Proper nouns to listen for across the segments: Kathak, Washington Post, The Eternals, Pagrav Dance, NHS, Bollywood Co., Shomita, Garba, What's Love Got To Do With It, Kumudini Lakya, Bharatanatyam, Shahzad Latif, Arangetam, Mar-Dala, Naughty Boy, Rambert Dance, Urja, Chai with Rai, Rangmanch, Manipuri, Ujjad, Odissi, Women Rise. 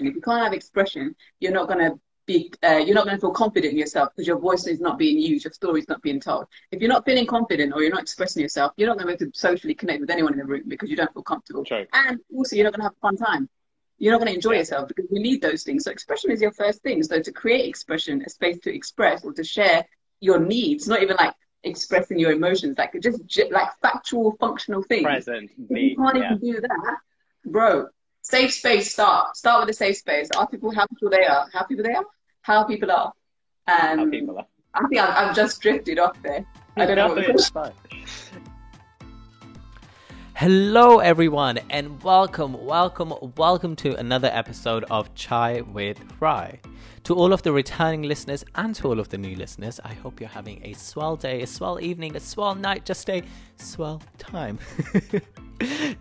If you can't have expression, you're not going to be, you're not going to feel confident in yourself, because your voice is not being used, your story's not being told. If you're not feeling confident or you're not expressing yourself, you're not going to be able to socially connect with anyone in the room because you don't feel comfortable. True. And also, you're not going to have a fun time. You're not going to enjoy yourself, because you need those things. So expression is your first thing. So to create expression, a space to express or to share your needs, not even like expressing your emotions, like just like factual, functional things. Present. If you can't even do that, bro, safe space, start with a safe space. Ask people how people they are. How people they are? How people are. And how people are. I think I've just drifted off there. I don't know what it. Hello everyone, and welcome to another episode of Chai with Rai. To all of the returning listeners and to all of the new listeners, I hope you're having a swell day, a swell evening, a swell night, just a swell time.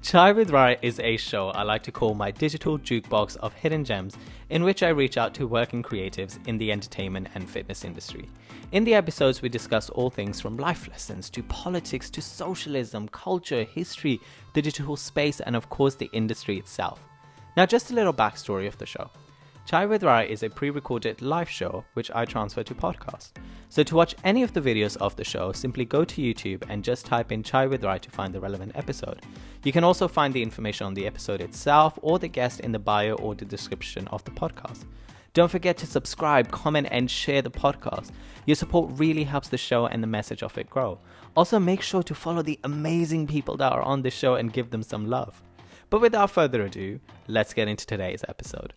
Chai with Rai is a show I like to call my digital jukebox of hidden gems, in which I reach out to working creatives in the entertainment and fitness industry. In the episodes, we discuss all things from life lessons to politics to socialism, culture, history, the digital space, and of course the industry itself. Now, just a little backstory of the show. Chai with Rai is a pre-recorded live show which I transfer to podcast. So to watch any of the videos of the show, simply go to YouTube and just type in Chai with Rai to find the relevant episode. You can also find the information on the episode itself or the guest in the bio or the description of the podcast. Don't forget to subscribe, comment, and share the podcast. Your support really helps the show and the message of it grow. Also, make sure to follow the amazing people that are on the show and give them some love. But without further ado, let's get into today's episode.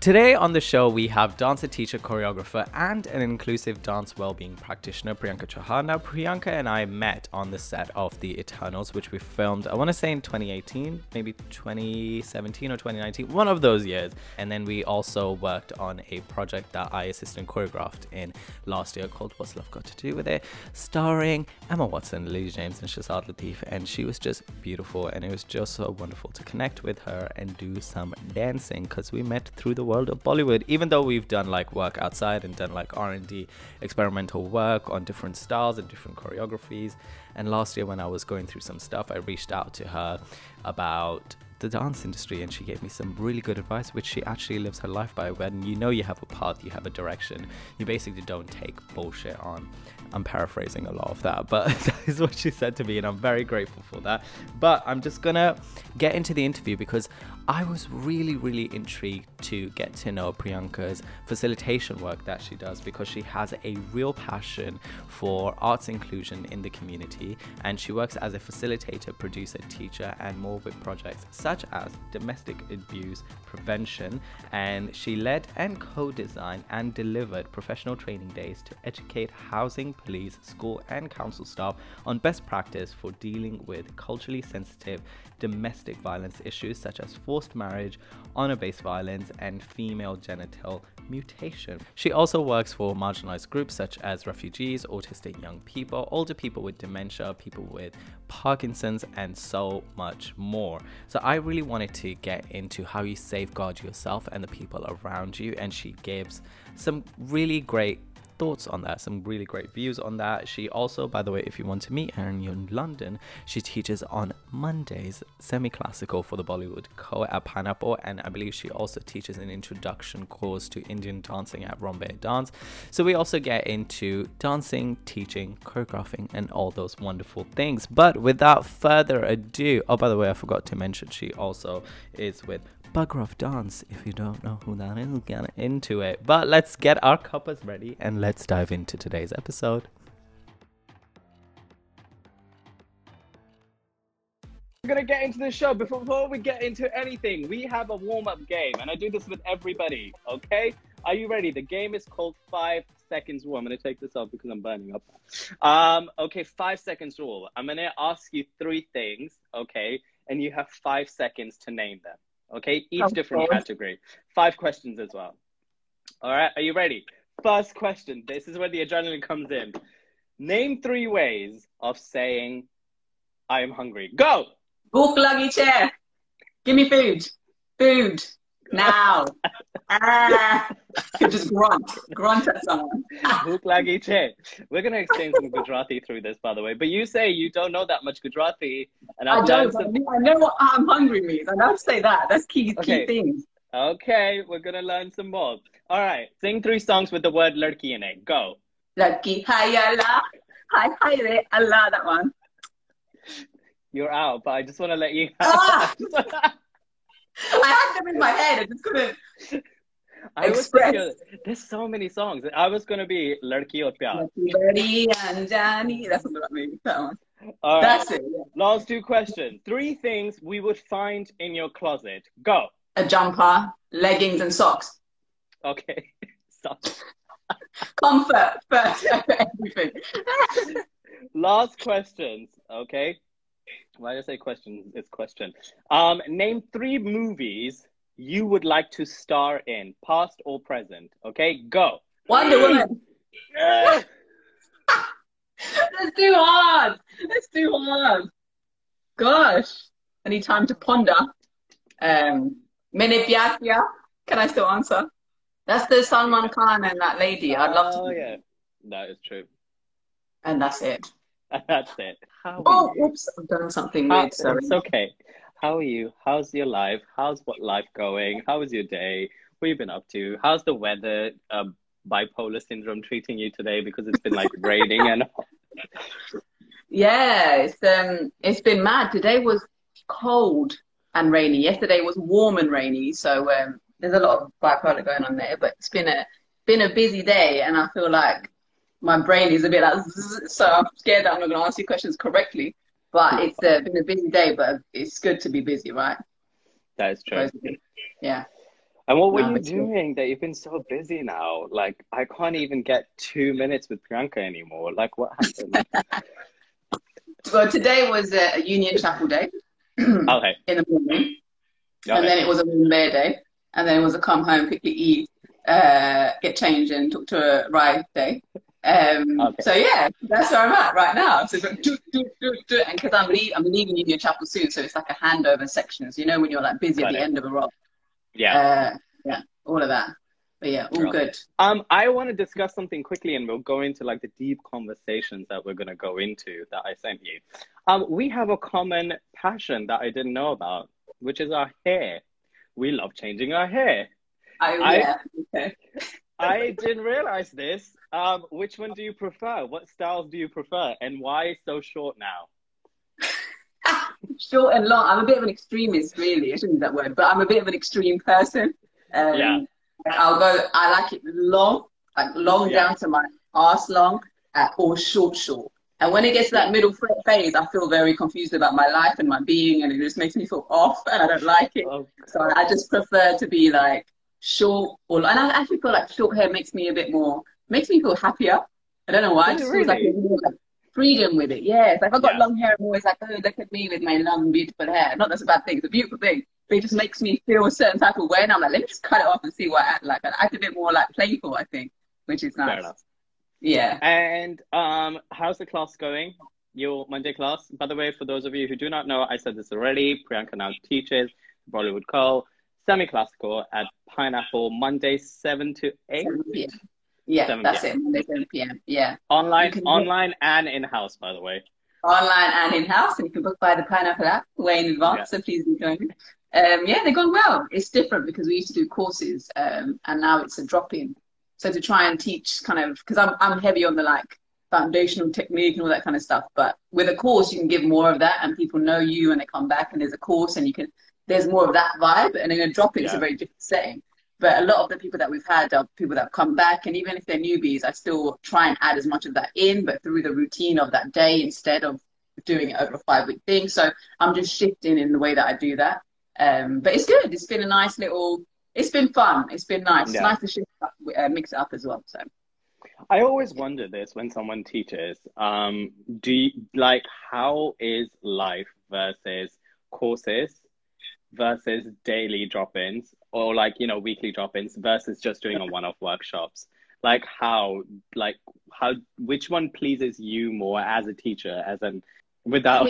Today on the show, we have dancer, teacher, choreographer, and an inclusive dance wellbeing practitioner, Priyanka Chauhan. Now, Priyanka and I met on the set of The Eternals, which we filmed, I want to say in 2018, maybe 2017 or 2019, one of those years. And then we also worked on a project that I assisted and choreographed in last year called What's Love Got To Do With It, starring Emma Watson, Lily James, and Shahzad Latif. And she was just beautiful, and it was just so wonderful to connect with her and do some dancing, because we met through the world of Bollywood. Even though we've done like work outside and done like R&D experimental work on different styles and different choreographies, and last year when I was going through some stuff, I reached out to her about the dance industry, and she gave me some really good advice, which she actually lives her life by. When you know you have a path, you have a direction, you basically don't take bullshit on. I'm paraphrasing a lot of that, but that is what she said to me, and I'm very grateful for that. But I'm just gonna get into the interview, because I was really intrigued to get to know Priyanka's facilitation work that she does, because she has a real passion for arts inclusion in the community, and she works as a facilitator, producer, teacher, and more with projects such as domestic abuse prevention. And she led and co-designed and delivered professional training days to educate housing, police, school, and council staff on best practice for dealing with culturally sensitive domestic violence issues such as forced marriage, honor-based violence, and female genital mutilation. She also works for marginalized groups such as refugees, autistic young people, older people with dementia, people with Parkinson's, and so much more. So I really wanted to get into how you safeguard yourself and the people around you, and she gives some really great thoughts on that, some really great views on that. She also, by the way, if you want to meet her and you're in London, she teaches on Mondays semi-classical for the Bollywood Co. at Pineapple, and I believe she also teaches an introduction course to Indian dancing at Rambert Dance. So we also get into dancing, teaching, choreographing, and all those wonderful things. But without further ado, oh, by the way, I forgot to mention she also is with Pagrav Dance, if you don't know who that is, get into it. But let's get our cuppas ready and let's dive into today's episode. We're going to get into the show. Before we get into anything, we have a warm-up game, and I do this with everybody, okay? Are you ready? The game is called 5 Seconds Rule. I'm going to take this off because I'm burning up. Okay, 5 seconds rule. I'm going to ask you 3 things, okay? And you have 5 seconds to name them. Okay, each different category. 5 questions as well. All right, are you ready? First question. This is where the adrenaline comes in. Name 3 ways of saying, I am hungry. Go! Book luggy chair. Give me food. Food. Now. Just grunt. Grunt at someone. Book laggy chair. We're going to exchange some Gujarati through this, by the way. But you say you don't know that much Gujarati. And I know what I'm hungry means. I know to say that. That's key things. Okay, we're gonna learn some more. All right, sing 3 songs with the word ladki in it. Go. Ladki, hi Allah, hi hi re Allah. That one. You're out, but I just want to let you. Ah! I had them in my head. I just couldn't. I was thinking, there's so many songs. I was gonna be ladki aur pyar. Ladki anjani. That's not about me. That one. All right. That's it. Yeah. Last 2 questions. 3 things we would find in your closet. Go. A jumper, leggings and socks. Okay. Socks. Comfort first. Everything. Last questions. Okay. Why did I say questions? It's question. Name 3 movies you would like to star in, past or present. Okay, go. Wonder Woman. That's too hard. That's too hard. Gosh. I need time to ponder. Mene Pyar Kiya. Can I still answer? That's the Salman Khan and that lady. I'd love to. Oh, yeah. That is true. And that's it. That's it. How oops. I've done something weird. Sorry. It's okay. How are you? How's your life? How's life going? How was your day? What have you been up to? How's the weather? Bipolar syndrome treating you today, because it's been like raining and all. Yeah, it's been mad. Today was cold and rainy. Yesterday was warm and rainy. So there's a lot of bipolar going on there. But it's been a busy day, and I feel like my brain is a bit like zzz, so I'm scared that I'm not going to answer your questions correctly. But it's been a busy day, but it's good to be busy, right? That is true. Yeah. And what were you doing that you've been so busy now? Like, I can't even get 2 minutes with Priyanka anymore. Like, what happened? Well, today was a Union Chapel day. Okay. In the morning. Got and it. Then it was a room bear day. And then it was a come home, quickly eat, get changed and talk to a ride day. Okay. So yeah, that's where I'm at right now. So it's like, do. And because I'm leaving Union Chapel soon, so it's like a handover sections. You know when you're like busy at the end of a rock. Yeah. Yeah, all of that. But yeah, all good. I want to discuss something quickly, and we'll go into like the deep conversations that we're going to go into that I sent you. We have a common passion that I didn't know about, which is our hair. We love changing our hair. Okay. I didn't realize this. Which one do you prefer? What styles do you prefer? And why so short now? Short and long. I'm a bit of an extremist, really. I shouldn't use that word, but I'm a bit of an extreme person. Yeah. I'll go. I like it long, down to my arse long, or short. And when it gets to that middle phase, I feel very confused about my life and my being, and it just makes me feel off, and I don't like it. Oh, so I just prefer to be like short, and I actually feel like short hair makes me feel happier. I don't know why. I just feel like more like freedom with it. Yeah, it's like if I've got long hair, I'm always like, oh, look at me with my long, beautiful hair. Not that's a bad thing. It's a beautiful thing. But it just makes me feel a certain type of way. And I'm like, let me just cut it off and see what I act like. I act a bit more like playful, I think, which is nice. Fair enough. Yeah. And how's the class going? Your Monday class? By the way, for those of you who do not know, I said this already. Priyanka now teaches Bollywood Co. semi-classical at Pineapple, Monday 7 to 8. Yeah. Yeah, that's it. Monday 7 p.m. Yeah. Online and in-house, by the way. Online and in-house, and you can book by the Pineapple app way in advance. Yeah. So please do join. Yeah, they're going well. It's different because we used to do courses, and now it's a drop-in. So to try and teach kind of, because I'm heavy on the like foundational technique and all that kind of stuff. But with a course, you can give more of that, and people know you, and they come back, and there's a course, and you can there's more of that vibe. And in a drop-in, it's a very different setting. But a lot of the people that we've had are people that have come back. And even if they're newbies, I still try and add as much of that in, but through the routine of that day instead of doing it over a 5-week thing. So I'm just shifting in the way that I do that. But it's good. It's been a nice little, it's been fun. It's been nice. Yeah. It's nice to shift up, mix it up as well. So I always wonder this when someone teaches, how is life versus courses versus daily drop-ins, or like, you know, weekly drop-ins versus just doing a one-off workshops? Like how which one pleases you more as a teacher, as an without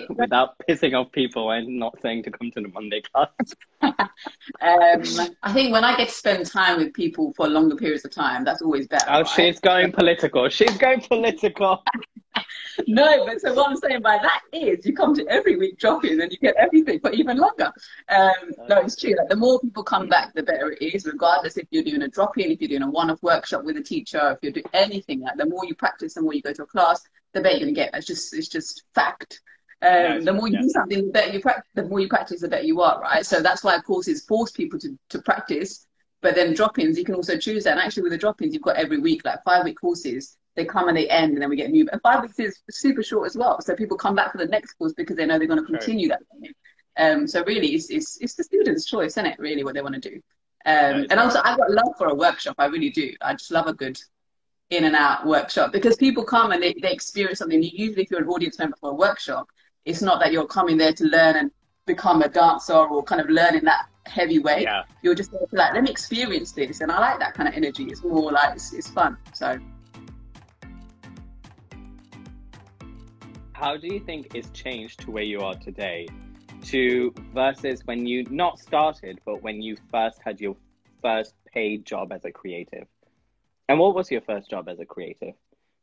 pissing off people and not saying to come to the Monday class? I think when I get to spend time with people for longer periods of time, that's always better. Oh, right? She's going political. No, but so what I'm saying by that is you come to every week drop-in and you get everything for even longer. No, it's true. Like, the more people come back, the better it is, regardless if you're doing a drop-in, if you're doing a one-off workshop with a teacher, if you're doing anything. Like, the more you practice, the more you go to a class, the better you're going to get. It's just fact. The more you do something, the better you practice, the more you practice, the better you are, right? So that's why courses force people to practice. But then drop-ins, you can also choose that. And actually, with the drop-ins, you've got every week, like 5-week courses. They come and they end, and then we get new. And 5 weeks is super short as well. So people come back for the next course because they know they're going to continue that. So really, it's the student's choice, isn't it? Really, what they want to do. And also, I've got love for a workshop. I really do. I just love a good in and out workshop because people come and they experience something. Usually, if you're an audience member for a workshop, it's not that you're coming there to learn and become a dancer or kind of learn in that heavy way. Yeah. You're just like, let me experience this, and I like that kind of energy. It's more like it's fun. So. How do you think it's changed to where you are today to versus when you not started, but when you first had your first paid job as a creative? And what was your first job as a creative?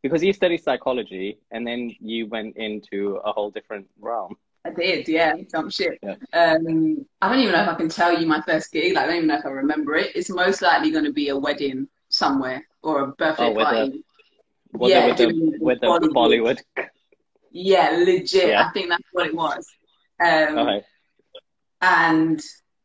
Because you studied psychology and then you went into a whole different realm. I did, yeah, dumb shit. Yeah. I don't even know if I can tell you my first gig. Like, I don't even know if I remember it. It's most likely going to be a wedding somewhere or a birthday party. With the Bollywood. Yeah, legit. Yeah. I think that's what it was. Okay. And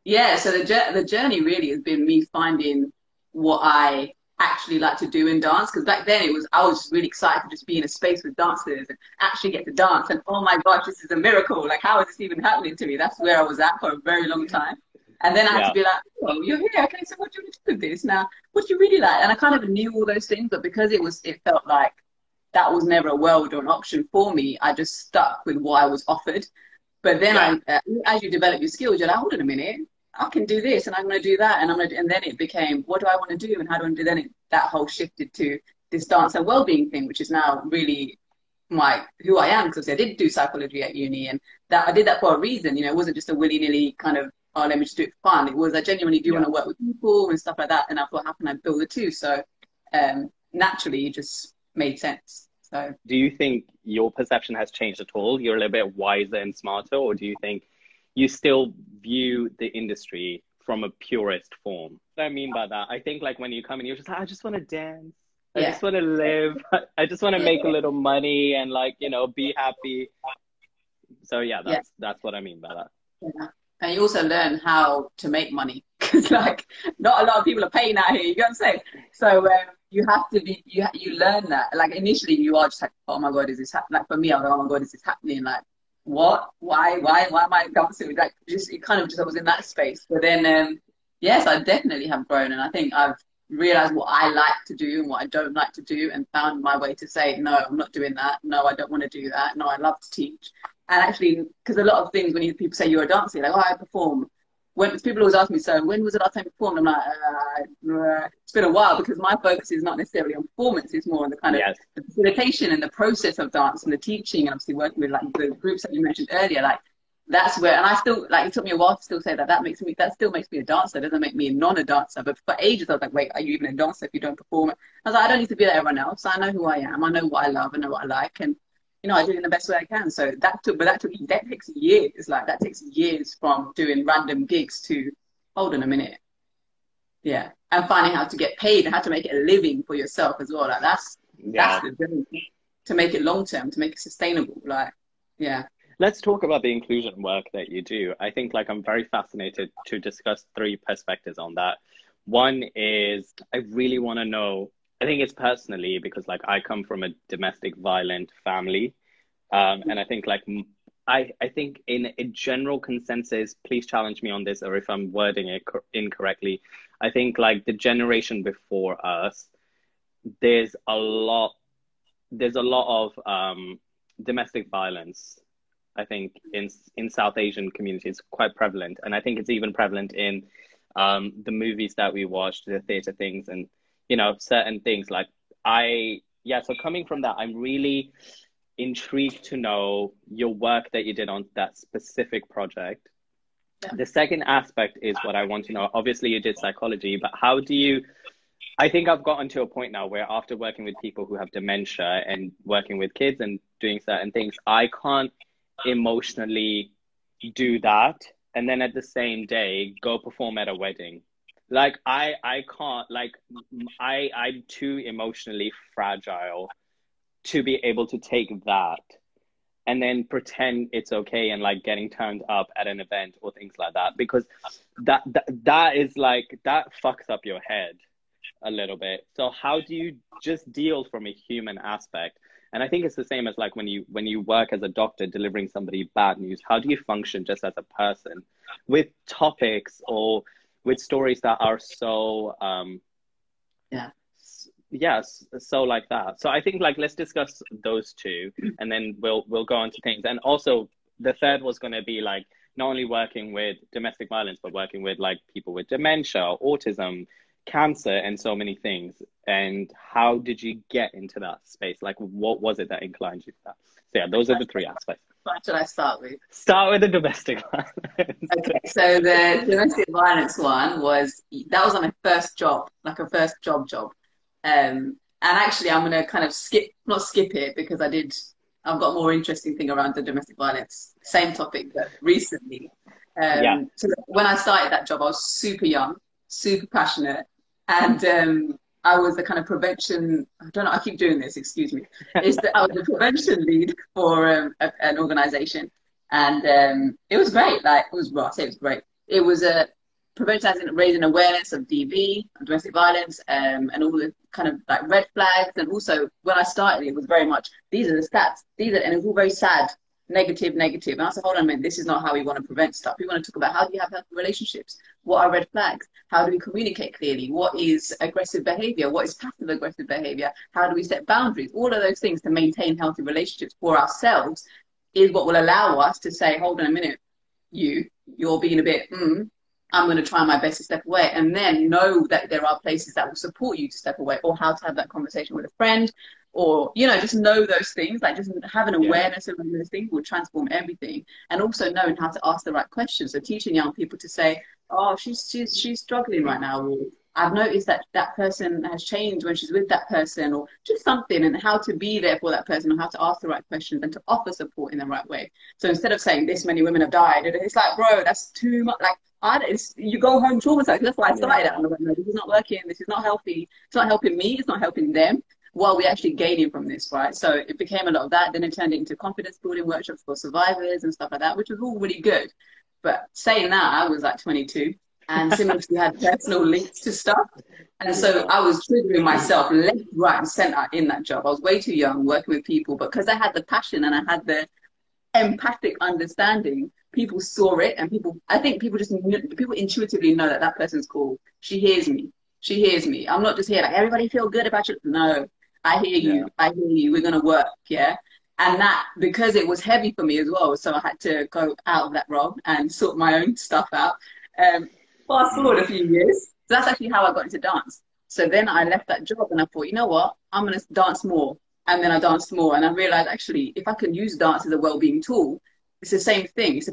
yeah, so the journey really has been me finding what I actually like to do in dance, because back then I was just really excited to just be in a space with dancers and actually get to dance. And oh my gosh, this is a miracle! Like, how is this even happening to me? That's where I was at for a very long time. And then I had to be like, oh, you're here. Okay, so what do you want to do with this now? What do you really like? And I kind of knew all those things, but because it felt like that was never a world or an option for me, I just stuck with what I was offered. But then as you develop your skills, you're like, hold on a minute, I can do this and I'm going to do that. And then it became, what do I want to do and how do I do? Then that whole shifted to this dance and well-being thing, which is now really who I am, because I did do psychology at uni and that I did that for a reason. You know, it wasn't just a willy-nilly kind of, oh, let me just do it for fun. It was, I genuinely do want to work with people and stuff like that. And I thought, how can I build the two? So naturally, it just made sense. So do you think your perception has changed at all? You're a little bit wiser and smarter, or do you think you still view the industry from a purist form? What I mean by that, I think like when you come in, you're just like, I just want to dance. I just want to live. I just want to make a little money and like, you know, be happy. So yeah, that's what I mean by that. Yeah. And you also learn how to make money, because like not a lot of people are paying out here, you know what I'm saying? So you have to be, you learn that. Like initially you are just like, oh my God, is this happening? Like for me, I was like, oh my God, is this happening? Like what? Why am I dancing? Like just, it kind of just, I was in that space. But then, yes, I definitely have grown. And I think I've realized what I like to do and what I don't like to do and found my way to say, no, I'm not doing that. No, I don't want to do that. No, I love to teach. And actually, because a lot of things when people say you're a dancer, like, oh, I perform. When people always ask me, so when was the last time you performed? I'm like, it's been a while, because my focus is not necessarily on performance. It's more on the kind of the facilitation and the process of dance and the teaching, and obviously working with like the groups that you mentioned earlier. Like that's where, and I still, like it took me a while to still say that still makes me a dancer. It doesn't make me a dancer. But for ages I was like, wait, are you even a dancer if you don't perform? I was like, I don't need to be like everyone else. I know who I am. I know what I love. I know what I like. And you know, I do it in the best way I can. So that takes years. Like that takes years from doing random gigs to, hold on a minute. Yeah. And finding how to get paid and how to make it a living for yourself as well. Like that's the journey, to make it long-term, to make it sustainable. Like, yeah. Let's talk about the inclusion work that you do. I think like I'm very fascinated to discuss three perspectives on that. One is, I really want to know, I think it's personally because like I come from a domestic violent family. And I think like, I think in a general consensus, please challenge me on this or if I'm wording it incorrectly. I think like the generation before us, there's a lot of domestic violence. I think in South Asian communities quite prevalent. And I think it's even prevalent in the movies that we watched, the theater things and, you know, certain things like so coming from that, I'm really intrigued to know your work that you did on that specific project. The second aspect is what I want to know. Obviously you did psychology, but how do you I think I've gotten to a point now where after working with people who have dementia and working with kids and doing certain things, I can't emotionally do that and then at the same day go perform at a wedding. Like I can't, like I'm too emotionally fragile to be able to take that and then pretend it's okay and like getting turned up at an event or things like that, because that is like, that fucks up your head a little bit. So how do you just deal from a human aspect? And I think it's the same as like when you work as a doctor delivering somebody bad news, how do you function just as a person with topics or with stories that are so so like that. So I think like let's discuss those two and then we'll go on to things. And also the third was going to be like not only working with domestic violence but working with like people with dementia, autism, cancer and so many things, and how did you get into that space? Like what was it that inclined you to that? So yeah, those are the three aspects. What should I start with? Start with the domestic violence. Okay, so the domestic violence one was, that was on a first job, like a first job. And actually I'm gonna kind of not skip it because I've got a more interesting thing around the domestic violence, same topic, but recently. So when I started that job, I was super young, super passionate. And I was the kind of prevention, I don't know, I keep doing this, excuse me. I was the prevention lead for an organisation. And it was great. Like, it was, well, I say it was great. It was a prevention, as in raising awareness of DV, domestic violence, and all the kind of like red flags. And also when I started, it was very much, these are the stats, and it was all very sad, negative. And I said, hold on a minute, this is not how we want to prevent stuff. We want to talk about how do you have healthy relationships? What are red flags? How do we communicate clearly? What is aggressive behavior? What is passive aggressive behavior? How do we set boundaries? All of those things to maintain healthy relationships for ourselves is what will allow us to say, hold on a minute, you're being a bit, I'm going to try my best to step away, and then know that there are places that will support you to step away, or how to have that conversation with a friend, or, you know, just know those things. Like just have an awareness of those things will transform everything. And also knowing how to ask the right questions. So teaching young people to say, oh, she's struggling right now, or I've noticed that that person has changed when she's with that person, or just something, and how to be there for that person, or how to ask the right questions and to offer support in the right way. So instead of saying this many women have died, it's like, bro, that's too much. Like, you go home traumatized. That's why I started out on the way. This is not working. This is not healthy. It's not helping me. It's not helping them. What we're actually gaining from this, right? So it became a lot of that. Then it turned into confidence building workshops for survivors and stuff like that, which was all really good. But saying that, I was like 22. And similarly had personal links to stuff. And so I was triggering myself left, right and centre in that job. I was way too young working with people, but because I had the passion and I had the empathic understanding, people saw it, and people intuitively know that person's cool. She hears me. She hears me. I'm not just here like, everybody feel good about you. No, I hear you. Yeah. I hear you. We're going to work. Yeah. And that, because it was heavy for me as well, so I had to go out of that role and sort my own stuff out. Fast forward a few years. So that's actually how I got into dance. So then I left that job and I thought, you know what? I'm going to dance more. And then I danced more. And I realized, actually, if I can use dance as a well-being tool, it's the same thing. It's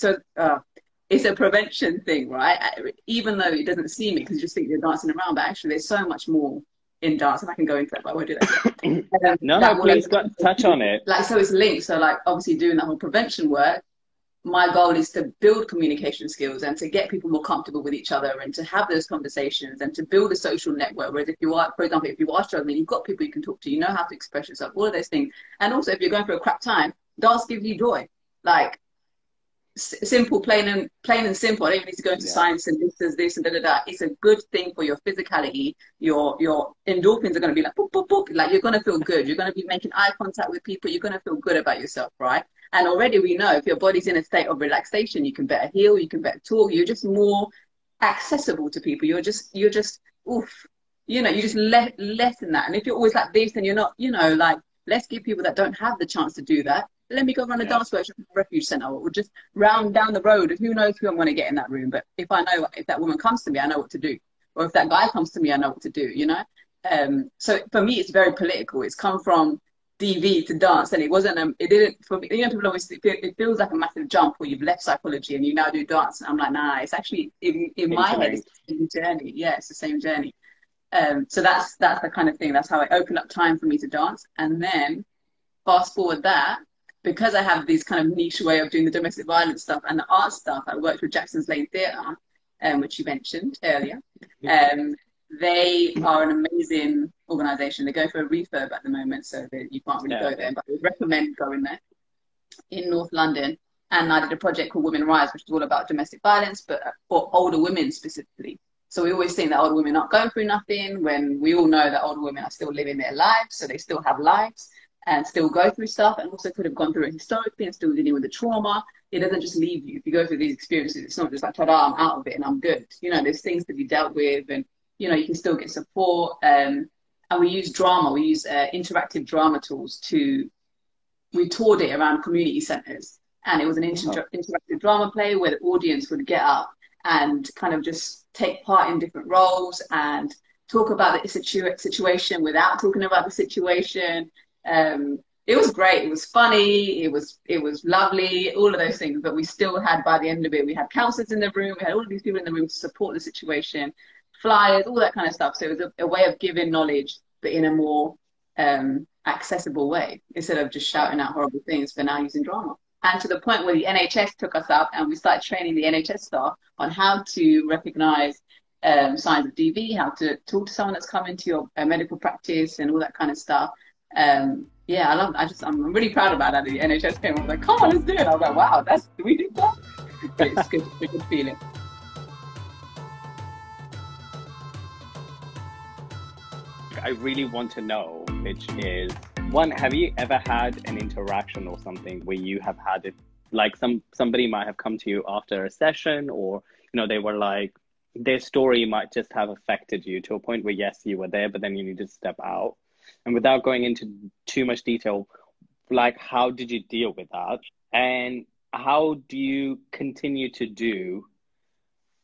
a prevention thing, right? Even though it doesn't seem it because you just think you're dancing around, but actually there's so much more in dance. And I can go into that, but I won't do that. No, please touch on it. Like, so it's linked. So like, obviously doing that whole prevention work, my goal is to build communication skills and to get people more comfortable with each other and to have those conversations and to build a social network. Whereas if you are, for example, if you are struggling, you've got people you can talk to, you know how to express yourself, all of those things. And also if you're going through a crap time, dance gives you joy. Like simple, plain and simple. I don't even need to go into science and this and da da da. It's a good thing for your physicality. Your endorphins are going to be like, boop, boop, boop. Like you're going to feel good. You're going to be making eye contact with people. You're going to feel good about yourself, right? And already we know if your body's in a state of relaxation, you can better heal, you can better talk, you're just more accessible to people. You're just lessen that. And if you're always like this, then you're not, like, let's give people that don't have the chance to do that. Let me go run a dance workshop at the refuge centre, or just round down the road. And who knows who I'm going to get in that room. But if that woman comes to me, I know what to do. Or if that guy comes to me, I know what to do, So for me, it's very political. It's come from DV to dance, and people always think it feels like a massive jump where you've left psychology and you now do dance, and I'm like, nah, it's actually in my head it's the same journey. It's the same journey. So that's the kind of thing. That's how it opened up time for me to dance. And then fast forward that, because I have these kind of niche way of doing the domestic violence stuff and the art stuff, I worked with Jackson's Lane Theatre, which you mentioned earlier. They are an amazing organisation. They go for a refurb at the moment, so that you can't really go there, but I would recommend going there in North London. And I did a project called Women Rise, which is all about domestic violence, but for older women specifically. So we always think that older women aren't going through nothing, when we all know that older women are still living their lives, so they still have lives and still go through stuff, and also could have gone through it historically and still dealing with the trauma. It doesn't just leave you. If you go through these experiences, it's not just like, ta-da, I'm out of it and I'm good. You know, there's things to be dealt with, and, you know, you can still get support. And we use drama. We use interactive drama tools to... We toured it around community centres, and it was an interactive drama play where the audience would get up and kind of just take part in different roles and talk about the situation without talking about the situation. It was great. It was funny. It was lovely, all of those things. But we still had, by the end of it, we had counsellors in the room. We had all of these people in the room to support the situation, flyers, all that kind of stuff. So it was a way of giving knowledge, but in a more accessible way, instead of just shouting out horrible things, but now using drama. And to the point where the NHS took us up and we started training the NHS staff on how to recognise signs of DV, how to talk to someone that's come into your medical practice and all that kind of stuff. Yeah, I love it. I'm really proud about that. The NHS came up and was like, come on, let's do it. I was like, wow, we did that? But it's good, it's a good feeling. I really want to know, which is, one, have you ever had an interaction or something where you have had it, like somebody might have come to you after a session, or, you know, they were like, their story might just have affected you to a point where, yes, you were there, but then you need to step out. And without going into too much detail, like, how did you deal with that? And how do you continue to do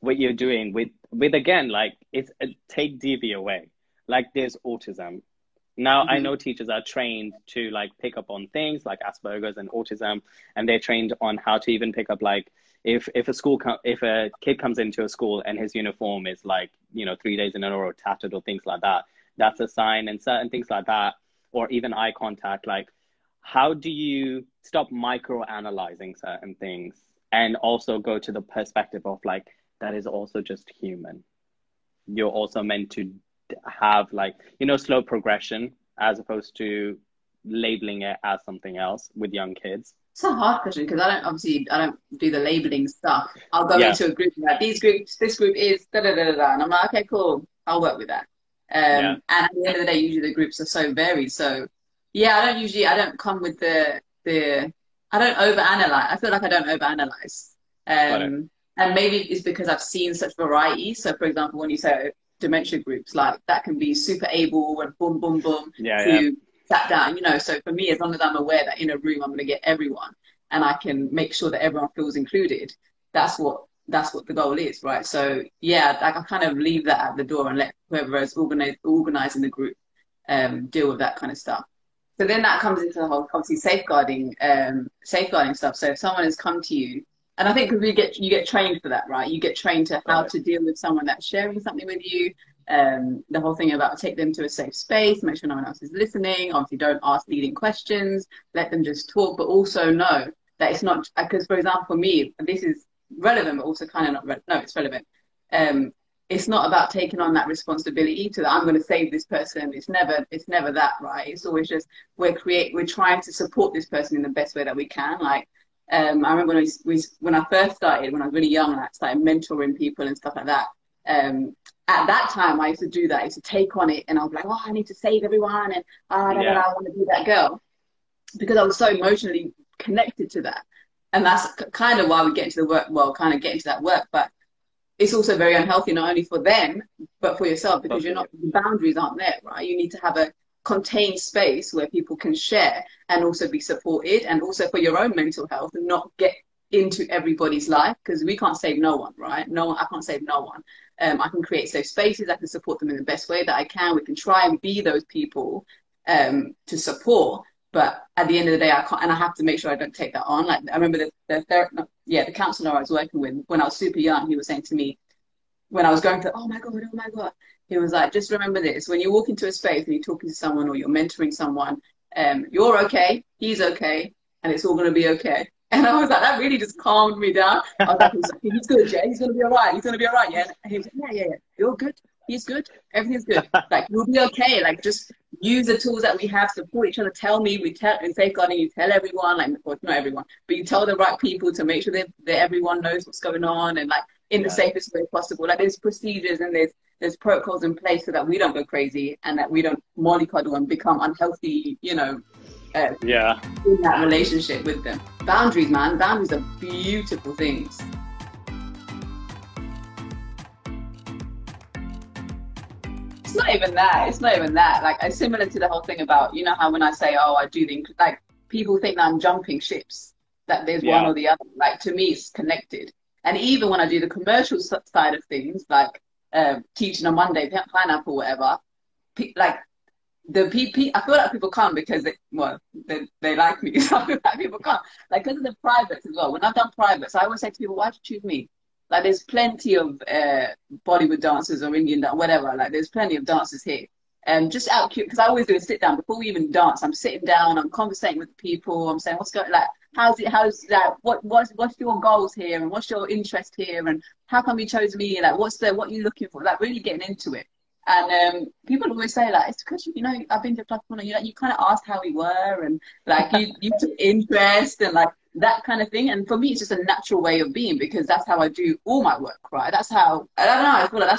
what you're doing with again, like, it's take DV away. Like, there's autism. Now, I know teachers are trained to, like, pick up on things like Asperger's and autism, and they're trained on how to even pick up, like, if a kid comes into a school and his uniform is, like, you know, 3 days in a row tattered or things like that, that's a sign, and certain things like that, or even eye contact. Like, how do you stop micro-analyzing certain things and also go to the perspective of, like, that is also just human. You're also meant to have, like, you know, slow progression, as opposed to labeling it as something else with young kids? It's a hard question, because I don't do the labeling stuff. I'll go into a group and like, this group is da da da da, and I'm like, okay, cool, I'll work with that. And at the end of the day, usually the groups are so varied. So yeah, I don't come with the I don't overanalyze. I feel like I don't overanalyze. And maybe it's because I've seen such variety. So for example, when you say dementia groups, like, that can be super able and boom boom boom sat down, you know. So for me, as long as I'm aware that in a room I'm going to get everyone and I can make sure that everyone feels included, that's what the goal is, right? So yeah, like, I kind of leave that at the door and let whoever is organizing the group deal with that kind of stuff. So then that comes into the whole, obviously, safeguarding stuff. So if someone has come to you, and I think, because you get trained for that, right? You get trained to how to deal with someone that's sharing something with you. The whole thing about take them to a safe space, make sure no one else is listening. Obviously, don't ask leading questions. Let them just talk, but also know that it's not, because, for example, for me, this is relevant, but also kind of not relevant. No, it's relevant. It's not about taking on that responsibility to that I'm going to save this person. It's never that, right? It's always just we're trying to support this person in the best way that we can, like. I remember when I first started, when I was really young, and I started mentoring people and stuff like that. At that time, I used to do that. I used to take on it, and I was like, oh, I need to save everyone, and I want to be that girl. Because I was so emotionally connected to that. And that's kind of why we get into the work, well, kind of get into that work. But it's also very unhealthy, not only for them, but for yourself, because the boundaries aren't there, right? You need to have a contained space where people can share and also be supported, and also for your own mental health, and not get into everybody's life, because we can't save no one, right? I can't save no one. I can create safe spaces. I can support them in the best way that I can. We can try and be those people to support, but at the end of the day, I can't, and I have to make sure I don't take that on. Like, I remember the counselor I was working with when I was super young, he was saying to me, when I was going through, oh my God, he was like, just remember this. When you walk into a space and you're talking to someone or you're mentoring someone, you're okay, he's okay, and it's all going to be okay. And I was like, that really just calmed me down. I was like, he's good, yeah, he's going to be all right, he's going to be all right, yeah. And he was like, yeah, you're good, he's good, everything's good. Like, you'll be okay. Like, just use the tools that we have, support each other. Tell me, we tell in safeguarding, you tell everyone, like, well, not everyone, but you tell the right people to make sure that everyone knows what's going on and, like, in the safest way possible. Like, there's procedures and there's protocols in place so that we don't go crazy and that we don't mollycoddle and become unhealthy, you know, in that relationship with them. Boundaries, man. Boundaries are beautiful things. It's not even that. It's not even that. Like, it's similar to the whole thing about, you know, how when I say, oh, I do things, like, people think that I'm jumping ships, that there's one or the other. Like, to me, it's connected. And even when I do the commercial side of things, like teaching on Monday, Pineapple, whatever, like, the PP, I feel like people come because they like me. So I feel like people come. Like, because of the privates as well. When I've done privates, I always say to people, why do you choose me? Like, there's plenty of Bollywood dancers or Indian, whatever. Like, there's plenty of dancers here. Just out cute, because I always do a sit down before we even dance. I'm sitting down, I'm conversating with people. I'm saying, what's going, like, how's that? What's your goals here? And what's your interest here? And how come you chose me? Like, what are you looking for? Like, really getting into it. And people always say, like, it's because, you know, I've been to platform and you kind of asked how we were and, like, you took interest and, like, that kind of thing. And for me, it's just a natural way of being because that's how I do all my work, right? That's how, I don't know, I feel like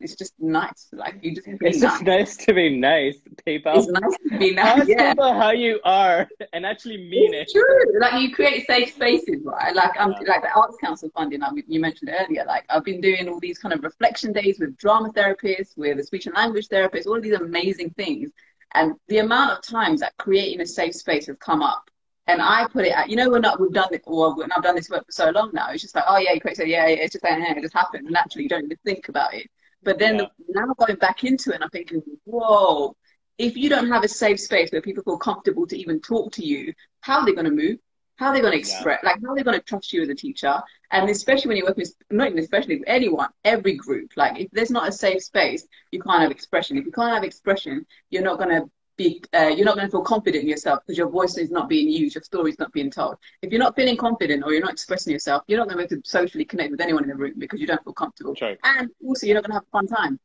it's just nice. Like, you just it's just nice to be nice, people. It's nice to be nice, ask people how you are and actually mean it. It's true. Like, you create safe spaces, right? Like, like the Arts Council funding you mentioned earlier, like, I've been doing all these kind of reflection days with drama therapists, with a speech and language therapist, all of these amazing things. And the amount of times that creating a safe space has come up. And I put it out, you know, when I've done this work for so long now, it's just like, oh yeah, you quick say, yeah, it's just like, it just happened naturally, you don't even think about it. But then now going back into it, and I'm thinking, whoa, if you don't have a safe space where people feel comfortable to even talk to you, how are they going to move? How are they going to express? Like, how are they going to trust you as a teacher? And especially when you work with, not even especially, with anyone, every group, like, if there's not a safe space, you can't have expression. If you can't have expression, you're not going to you're not going to feel confident in yourself because your voice is not being used, your story's not being told. If you're not feeling confident or you're not expressing yourself, you're not going to be able to socially connect with anyone in the room because you don't feel comfortable. True. And also, you're not going to have a fun time.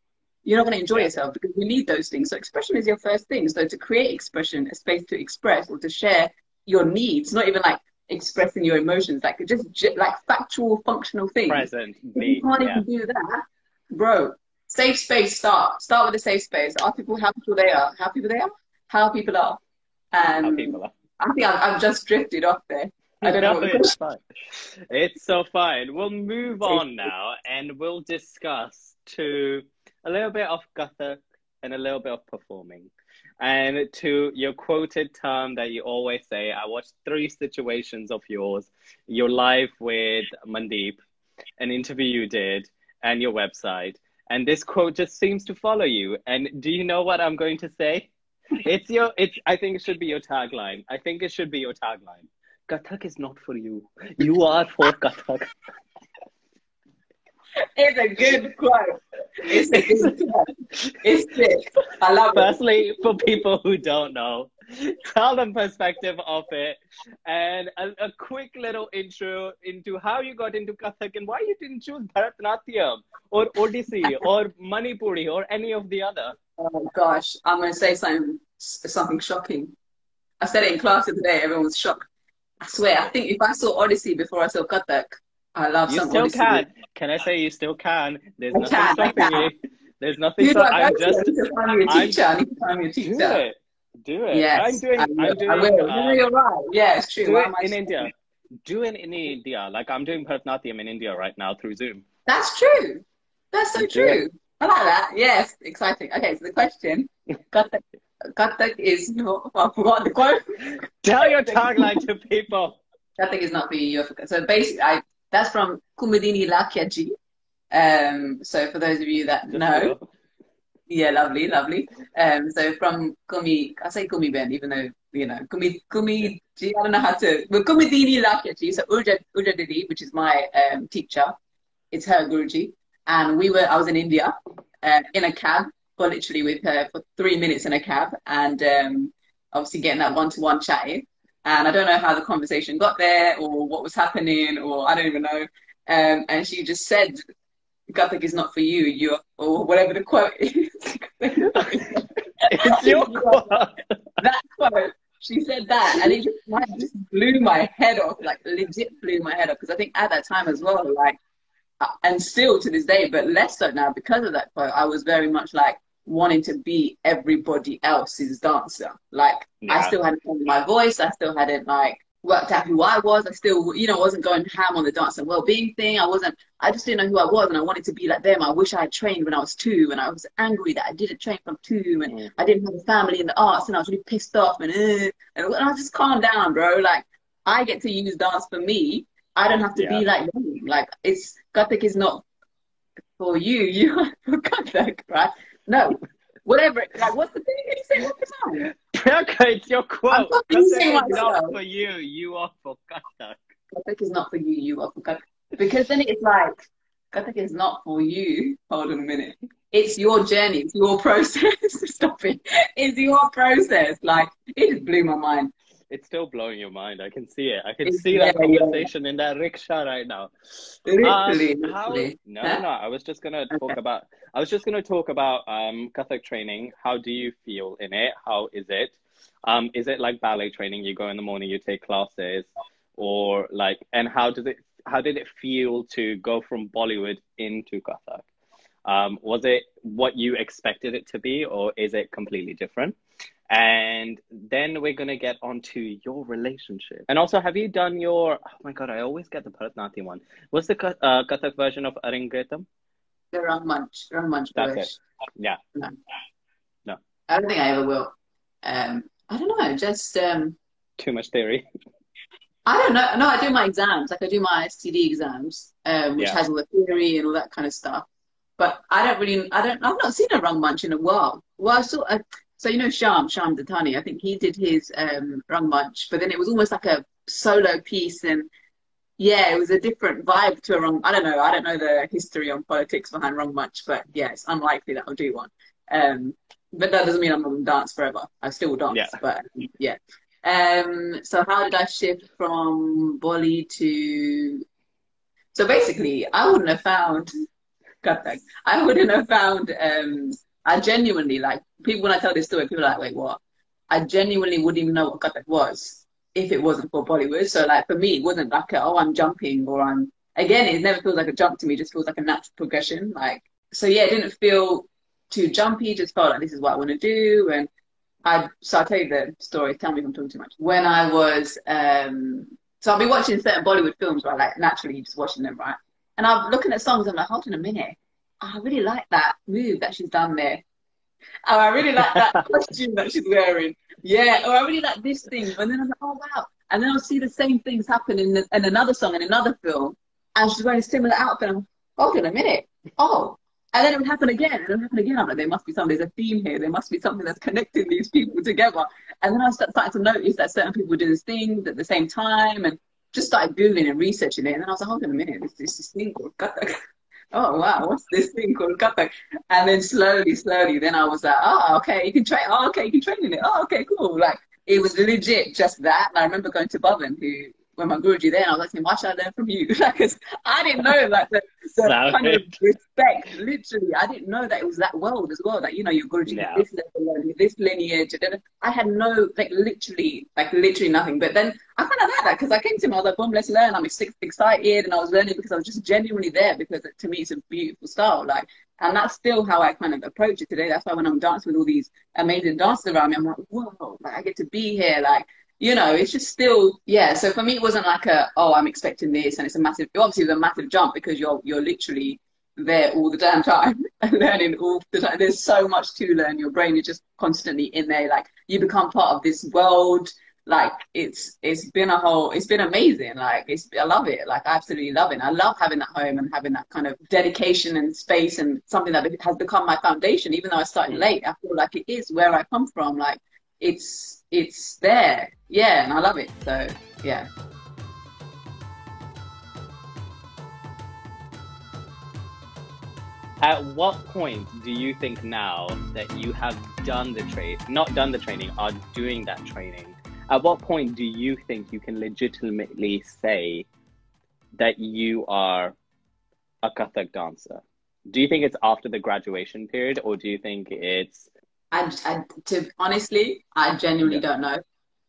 You're not going to enjoy yourself because you need those things. So expression is your first thing. So to create expression, a space to express or to share your needs, not even like expressing your emotions, like just like factual, functional things. Present. You can't even do that, bro. Safe space, start with a safe space. Ask people how people they are. How people are. I think I've just drifted off there. I don't know. It's fine. It's so fine. We'll move on now and we'll discuss a little bit of Kathak and a little bit of performing. And to your quoted term that you always say, I watched 3 situations of yours, your live with Mandeep, an interview you did, and your website. And this quote just seems to follow you. And do you know what I'm going to say? I think it should be your tagline. Kathak is not for you. You are for Kathak. It's a good quote. It's sick. I love it. Firstly, for people who don't know, tell them perspective of it. And a quick little intro into how you got into Kathak and why you didn't choose Bharatanatyam or Odissi or Manipuri or any of the other. Oh gosh, I'm going to say something shocking. I said it in class today, everyone was shocked. I swear, I think if I saw Odissi before I saw Kathak, I love some Odissi. You still can. Can I say you still can? There's nothing stopping you. There's nothing stopping you. I need to find your teacher. Do it. Yes, I'm doing. I will. You're right. Yeah, it's true. Do it in India. Like, I'm doing Bharatanatyam in India right now through Zoom. That's true. That's so true. I like that. Yes, exciting. Okay, so the question. Kathak is not. I forgot the quote. Tell your tagline to people. Kathak is not for you. So basically, that's from Kumudini Lakya ji. So for those of you that know. Yeah, lovely. So from Kumi, I say Kumi Ben, even though, you know, Kumi, I don't know how to, but Kumudini Lakya ji, so Ujjad, which is my teacher, it's her Guruji, And I was in India in a cab, literally with her for 3 minutes in a cab, and obviously getting that one-to-one chatting. And I don't know how the conversation got there or what was happening, or I don't even know. And she just said, Kathak is not for you, or whatever the quote is. It's your quote. That quote. She said that, and it just blew my head off, like legit blew my head off. Because I think at that time as well, like, and still to this day, but less so now because of that quote, I was very much like wanting to be everybody else's dancer. Like, yeah. I still hadn't found my voice. I still hadn't like worked out who I was. I still, you know, wasn't going ham on the dance and well-being thing. I just didn't know who I was, and I wanted to be like them. I wish I had trained when I was 2, and I was angry that I didn't train from 2, and I didn't have a family in the arts, and I was really pissed off, and I just calmed down, bro. Like, I get to use dance for me. I don't have to be like them. Like, it's, Kathak is not for you. You are for Kathak, right? No. Whatever. Like, what's the thing you say all the time? Priyanka, it's your quote. Kathak is not for you. You are for Kathak. Kathak is not for you. You are for Kathak. Because then it's like, Kathak is not for you. Hold on a minute. It's your journey. It's your process. Stop it. It's your process. Like, it just blew my mind. It's still blowing your mind. I can see it. I can see that conversation in that rickshaw right now. I was just gonna talk about Kathak training. How do you feel in it? How is it? Is it like ballet training? You go in the morning, you take classes, or like? And how did it feel to go from Bollywood into Kathak? Was it what you expected it to be, or is it completely different? And then we're going to get onto your relationship. And also, have you done your... Oh my God, I always get the Bharatnatyam one. What's the Kathak version of Arangetam? The Rangmanch. That's it. Yeah. No. I don't think I ever will. I don't know, just... Too much theory. I don't know. No, I do my exams. Like, I do my STD exams, which has all the theory and all that kind of stuff. But I don't really... I've not seen a Rangmanch in a while. Well, I saw... So, you know, Shyam Dattani, I think he did his Rangmanch, but then it was almost like a solo piece, and yeah, it was a different vibe to a Rangmanch. I don't know the history on politics behind Rangmanch, but yeah, it's unlikely that I'll do one. But that doesn't mean I'm going to dance forever. I still dance, but yeah. So how did I shift from Bolly to... So basically, I wouldn't have found... Kathak. I wouldn't have found... I genuinely, like, people, when I tell this story, people are like, wait, what? I genuinely wouldn't even know what Kathak was if it wasn't for Bollywood. So, like, for me, it wasn't like, oh, I'm jumping, or I'm... Again, it never feels like a jump to me. It just feels like a natural progression. Like, so, yeah, it didn't feel too jumpy. It just felt like this is what I want to do. And so I'll tell you the story. Tell me if I'm talking too much. When I was... So I'll be watching certain Bollywood films, right? Like, naturally, you're just watching them, right? And I'm looking at songs. I'm like, hold on a minute. I really like that move that she's done there. Oh, I really like that costume that she's wearing. Yeah, or I really like this thing. And then I'm like, oh, wow. And then I'll see the same things happen in another song, in another film. And she's wearing a similar outfit. I'm like, hold on a minute. Oh. And then it would happen again. And it would happen again. I'm like, there must be something. There's a theme here. There must be something that's connecting these people together. And then I started to notice that certain people do this thing at the same time, and just started Googling and researching it. And then I was like, hold on a minute. This is thing called Kathak. Oh, wow, what's this thing called Kathak? And then slowly, then I was like, oh, okay, you can train. Oh, okay, you can train in it. Oh, okay, cool. Like, it was legit just that. And I remember going to Bhavan, when my Guruji there, and I was asking, why should I learn from you? Because I didn't know, like, the kind of respect, literally. I didn't know that it was that world as well, that, you know, your Guruji, this level, this lineage. I had no, like, literally nothing. But then I kind of like that, because I came to him, I was like, boom, let's learn. I'm excited, and I was learning because I was just genuinely there, because to me, it's a beautiful style, like. And that's still how I kind of approach it today. That's why when I'm dancing with all these amazing dancers around me, I'm like, whoa, like, I get to be here, like. You know, it's just still, yeah. So for me, it wasn't like oh, I'm expecting this, and it's obviously it was a massive jump, because you're literally there all the damn time, learning all the time. There's so much to learn. Your brain is just constantly in there. Like, you become part of this world. Like, it's been amazing. Like, I love it. Like, I absolutely love it. I love having that home and having that kind of dedication and space, and something that has become my foundation. Even though I started late, I feel like it is where I come from. Like, it's there. Yeah, and I love it, so yeah. At what point do you think now that you have done the training, are doing that training, at what point do you think you can legitimately say that you are a Kathak dancer? Do you think it's after the graduation period, or do you think it's... I genuinely don't know.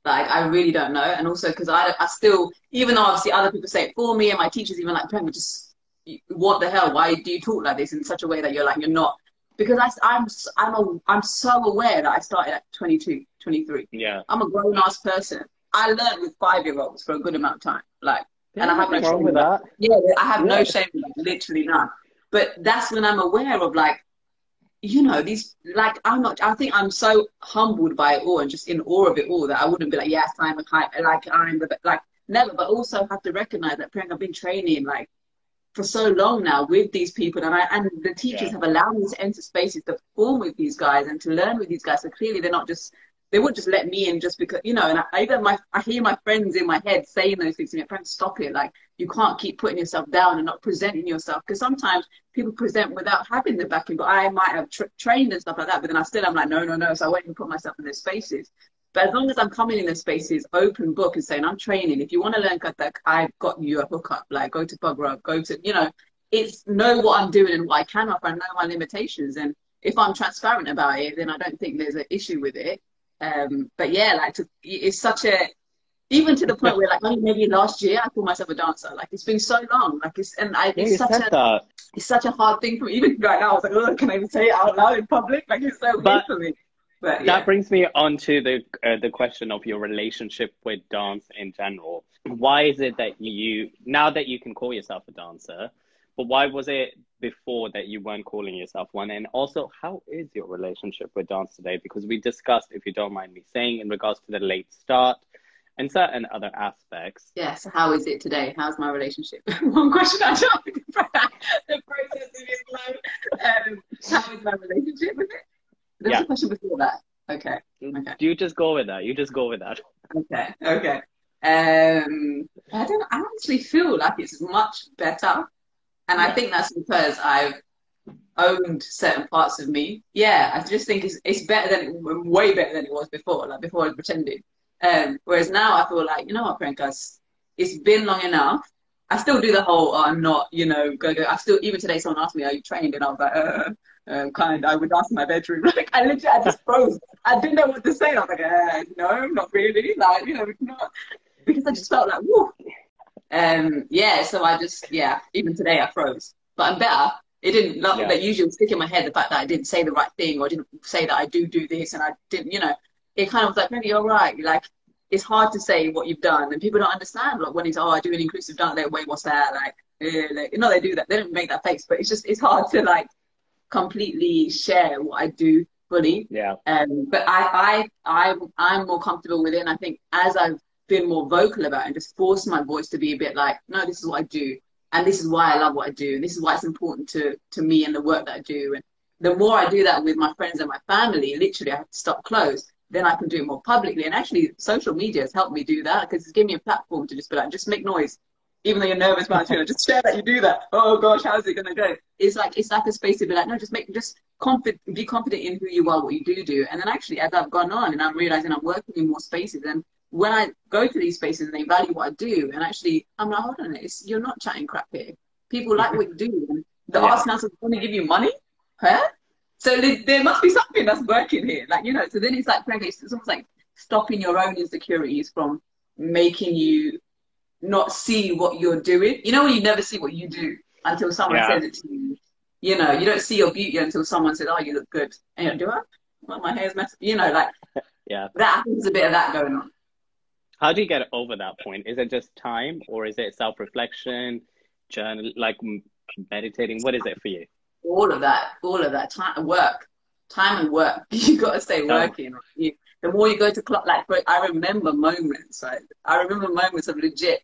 Like, I really don't know. And also because I still, even though obviously other people say it for me and my teachers even like, Priyanka, just what the hell? Why do you talk like this in such a way that you're like, you're not? Because I'm so aware that I started at 22, 23. Yeah. I'm a grown ass person. I learned with 5-year-olds for a good amount of time. Like, yeah, and I have no shame with that. Yeah, I have no shame with that, literally none. But that's when I'm aware of like, you know, these, like, I think I'm so humbled by it all and just in awe of it all that I wouldn't be like, yes, I'm a kind, like, I'm the, like, never, but also have to recognize that, Priyanka, I've been training, like, for so long now with these people, and the teachers have allowed me to enter spaces to perform with these guys and to learn with these guys, so clearly they're not just, they wouldn't just let me in just because, you know, and I hear my friends in my head saying those things to me, Priyanka, stop it, like, you can't keep putting yourself down and not presenting yourself, because sometimes people present without having the backing, but I might have trained and stuff like that, but then I'm like, no, so I won't even put myself in those spaces. But as long as I'm coming in those spaces, open book and saying, I'm training, if you want to learn Kathak, I've got you a hookup, like, go to Pagrav, go to, you know, it's know what I'm doing and what I can offer, I know my limitations, and if I'm transparent about it, then I don't think there's an issue with it. But yeah, like, it's such a, even to the point where, like, maybe last year I called myself a dancer. Like, it's been so long. Like, it's such a hard thing for me. Even right now, I was like, oh, can I even say it out loud in public? Like, it's so weird for me. But yeah. That brings me on to the question of your relationship with dance in general. Why is it that you, now that you can call yourself a dancer, but why was it before that you weren't calling yourself one? And also, how is your relationship with dance today? Because we discussed, if you don't mind me saying, in regards to the late start and certain other aspects. Yeah, so how is it today? How's my relationship? One question I don't think the process is low. How is my relationship with it? There's a question before that. Okay. You just go with that. Okay. I honestly feel like it's much better. And I think that's because I've owned certain parts of me. Yeah, I just think it's better than, way better than it was before. Like, before I was pretending. Whereas now I feel like, you know what, Priyanka, it's been long enough. I still do the whole, I'm not, you know, go. I still, even today someone asked me, are you trained? And I was like, I would ask in my bedroom. Like, I just froze. I didn't know what to say. I was like, no, not really. Like, you know, not. Because I just felt like, woo. So I just, even today I froze. But I'm better. It didn't, that usually stick in my head, the fact that I didn't say the right thing, or I didn't say that I do this, and I didn't, you know. It kind of was like, maybe you're right. Like, it's hard to say what you've done, and people don't understand. Like, when it's, I do an inclusive dance, they're, wait, what's that? Like, no, they do that. They don't make that face, but it's just, it's hard to, like, completely share what I do fully. Yeah. But I'm more comfortable with it. And I think as I've been more vocal about it and just forced my voice to be a bit like, no, this is what I do. And this is why I love what I do. And this is why it's important to me and the work that I do. And the more I do that with my friends and my family, literally I have to stop close. Then I can do it more publicly. And actually, social media has helped me do that, because it's given me a platform to just be like, just make noise. Even though you're nervous about it, just share that you do that. Oh gosh, how's it gonna go? It's like a space to be like, no, be confident in who you are, what you do. And then actually, as I've gone on and I'm realizing I'm working in more spaces, and when I go to these spaces and they value what I do, and actually I'm like, hold on, you're not chatting crap here. People like what you do. And the arts council is going to give you money, huh? So there must be something that's working here, like, you know. So then it's like, it's almost like stopping your own insecurities from making you not see what you're doing. You know, when you never see what you do until someone says it to you. You know, you don't see your beauty until someone says, oh, you look good. And you're like, do I? Well, my hair's messed up. You know, like, that happens, a bit of that going on. How do you get over that point? Is it just time, or is it self-reflection, journal, like meditating? What is it for you? All of that. Time and work. You got to stay working. The more you go to club, like, I remember moments of legit.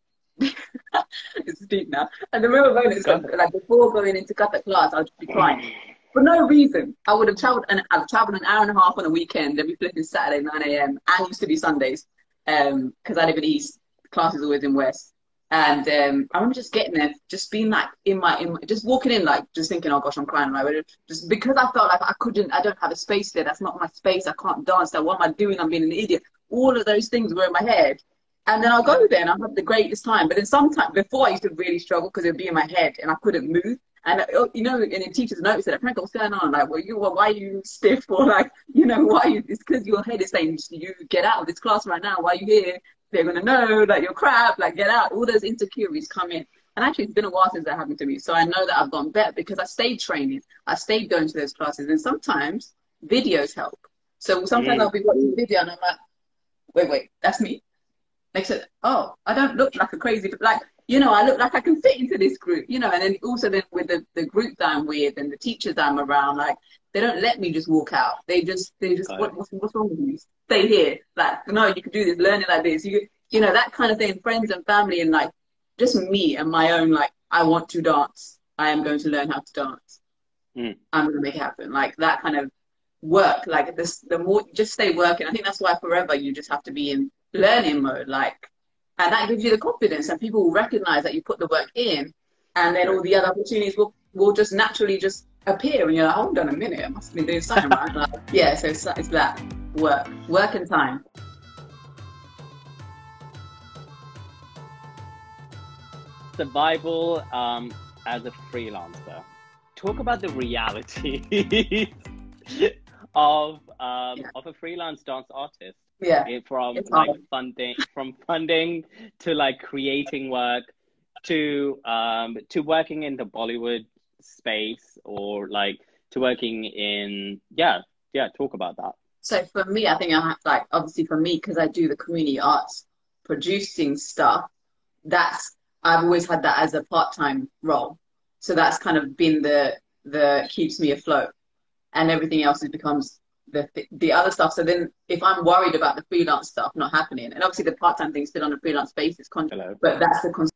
It's deep now. And the real moments of, like, before going into Kathak class, I would be crying for no reason. I would have traveled an hour and a half on a weekend every flipping Saturday 9 a.m. and used to be Sundays, because I live in East, class is always in West. And I remember just getting there, just being like in my, just walking in, like just thinking, oh gosh, I'm crying. Right? Just because I felt like I don't have a space there. That's not my space. I can't dance there. What am I doing? I'm being an idiot. All of those things were in my head. And then I'll go there and I'll have the greatest time. But then sometimes before I used to really struggle because it would be in my head and I couldn't move. And, you know, and the teachers noticed that, Priyanka, what's going on? Like, well, why are you stiff? Or like, you know, why are you, it's because your head is saying, you get out of this class right now. Why are you here? They're going to know that you're crap, like get out. All those insecurities come in. And actually, it's been a while since that happened to me. So I know that I've gotten better because I stayed training. I stayed going to those classes. And sometimes videos help. So sometimes I'll be watching a video and I'm like, wait, that's me. They said, oh, I don't look like a crazy, like, you know, I look like I can fit into this group, you know. And then also then with the group that I'm with and the teachers that I'm around, like, they don't let me just walk out. They just, what's wrong with you? Stay here. Like, no, you can do this, learn it like this. You know, that kind of thing, friends and family and, like, just me and my own, like, I want to dance. I am going to learn how to dance. I'm going to make it happen. Like, that kind of work, like, this, the more, just stay working. I think that's why forever you just have to be in learning mode, like, and that gives you the confidence, and people will recognize that you put the work in, and then all the other opportunities will just naturally just appear, and you're like, hold on a minute, I must be doing something right. Like, yeah, so it's that work and time. Survival as a freelancer. Talk about the reality of a freelance dance artist. Yeah, from like funding to like creating work to working in the Bollywood space or like to working in talk about that. So for me, I think I have, like, obviously for me, because I do the community arts producing stuff, that's, I've always had that as a part-time role, so that's kind of been the keeps me afloat, and everything else becomes the other stuff. So then if I'm worried about the freelance stuff not happening, and obviously the part-time thing is still on a freelance basis, but that's the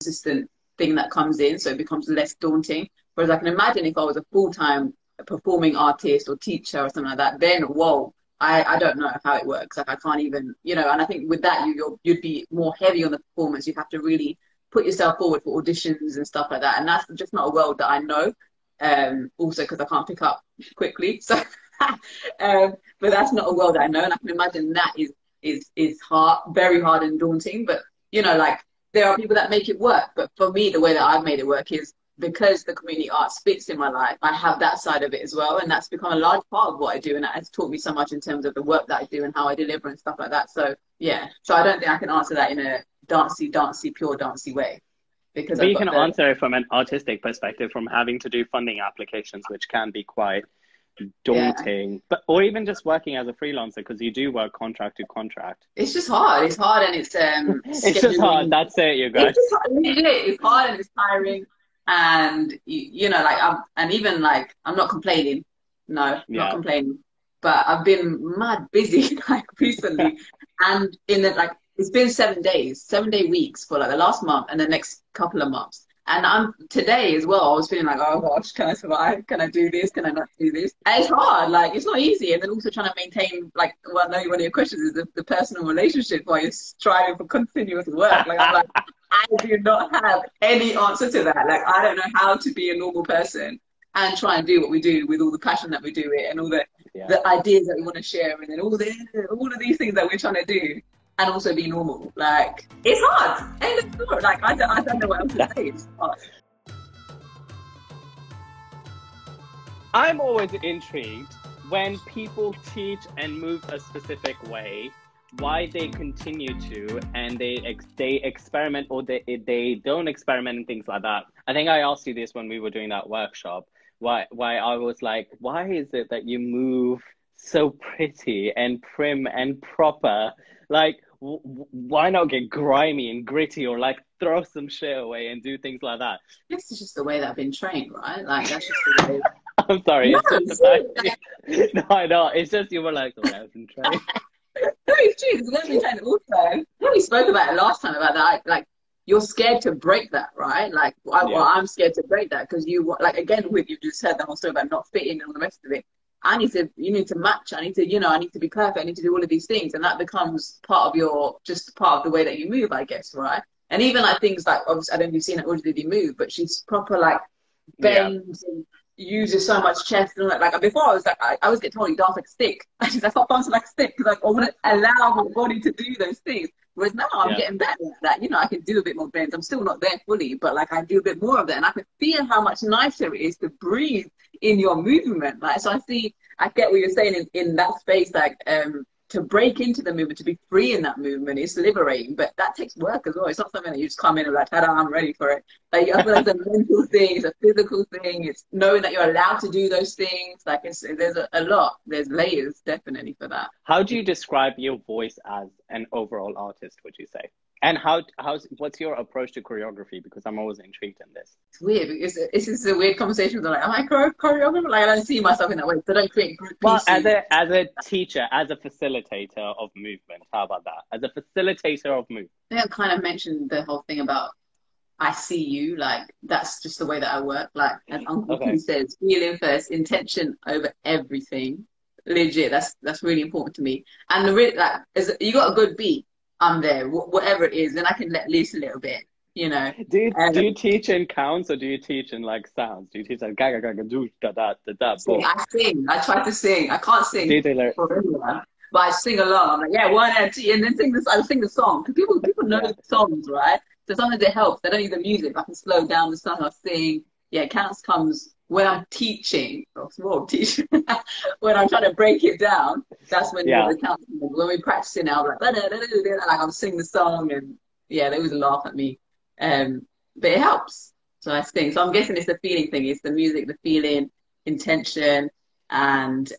consistent thing that comes in, so it becomes less daunting. Whereas I can imagine if I was a full-time performing artist or teacher or something like that, then whoa, I don't know how it works. Like, I can't even, you know. And I think with that you'd be more heavy on the performance. You have to really put yourself forward for auditions and stuff like that, and that's just not a world that I know, also because I can't pick up quickly, so but that's not a world that I know, and I can imagine that is hard, very hard and daunting. But, you know, like, there are people that make it work, but for me, the way that I've made it work is because the community arts fits in my life. I have that side of it as well, and that's become a large part of what I do, and it's taught me so much in terms of the work that I do and how I deliver and stuff like that. So yeah, so I don't think I can answer that in a pure dancey way. Because but you can answer it from an artistic perspective, from having to do funding applications, which can be quite daunting, but or even just working as a freelancer, because you do work contract to contract. It's just hard. It's hard, and it's it's just hard. That's it, you guys. It's hard and it's tiring, and you know, like, I'm not complaining. No, not complaining. But I've been mad busy like recently, and in the, like, it's been 7 day weeks for like the last month and the next couple of months. And today as well, I was feeling like, oh gosh, can I survive? Can I do this? Can I not do this? And it's hard, like, it's not easy. And then also trying to maintain, like, well, I know one of your questions is the personal relationship while you're striving for continuous work. Like, I'm like, I do not have any answer to that. Like, I don't know how to be a normal person and try and do what we do with all the passion that we do it and all the ideas that we want to share and then all of these things that we're trying to do. And also be normal. Like, it's hard. End of story. Like, I don't know what else to say. It's hard. I'm always intrigued when people teach and move a specific way, why they continue to, and they experiment or they don't experiment and things like that. I think I asked you this when we were doing that workshop. Why I was like, why is it that you move so pretty and prim and proper? Like, why not get grimy and gritty or like throw some shit away and do things like that? This is just the way that I've been trained, right? Like, that's just the way. I'm sorry. No, I know. It's just you were like, the way I've been trained. No, it's true. Because I've been trained also. We spoke about it last time about that. Like, you're scared to break that, right? Like, well, I'm scared to break that because you, like, again, with you just heard the whole story about not fitting and all the rest of it. You need to match. I need to be perfect. I need to do all of these things. And that becomes part of the way that you move, I guess, right? And even like things like, obviously, I don't know if you've seen that Ujjad Didi move, but she's proper like bends and uses so much chest and all that. Like before, I was like, I always get told you dance like a stick. I just like, stop dancing like a stick because like, I wouldn't allow my body to do those things. Whereas now I'm getting better at that. You know, I can do a bit more bends. I'm still not there fully, but like I do a bit more of that, and I can feel how much nicer it is to breathe in your movement. Like so, I see, I get what you're saying in that space. Like to break into the movement, to be free in that movement is liberating, but that takes work as well. It's not something that you just come in and like, ta-da, I'm ready for it. Like I feel like it's a mental thing, it's a physical thing, it's knowing that you're allowed to do those things. Like it's, there's a lot, there's layers definitely for that. How do you describe your voice as an overall artist, would you say? And what's your approach to choreography? Because I'm always intrigued in this. It's weird. It's just a weird conversation. They're like, am I choreographer? Like, I don't see myself in that way. So I don't create group pieces. Well, as a teacher, as a facilitator of movement, how about that? As a facilitator of movement. I think I kind of mentioned the whole thing about I see you. Like, that's just the way that I work. Like, as Uncle Pooh says, feeling first, intention over everything. Legit. That's really important to me. And you got a good beat. I'm there, whatever it is, then I can let loose a little bit, you know. Do you teach in counts or do you teach in like sounds? Do you teach like gaga gaga do da da da da? I sing. I try to sing. I can't sing for everyone, but I sing along. I'm like, yeah, 1 and 2, and then sing this. I sing the song because people know the songs, right? So sometimes it helps. They don't need the music. I can slow down the song. I sing. Yeah, counts comes when I'm teaching. When I'm trying to break it down, that's when the counts. When we're practicing, I'll be like, I'll sing the song, and yeah, they always laugh at me. But it helps, so I sing. So I'm guessing it's the feeling thing. It's the music, the feeling, intention, and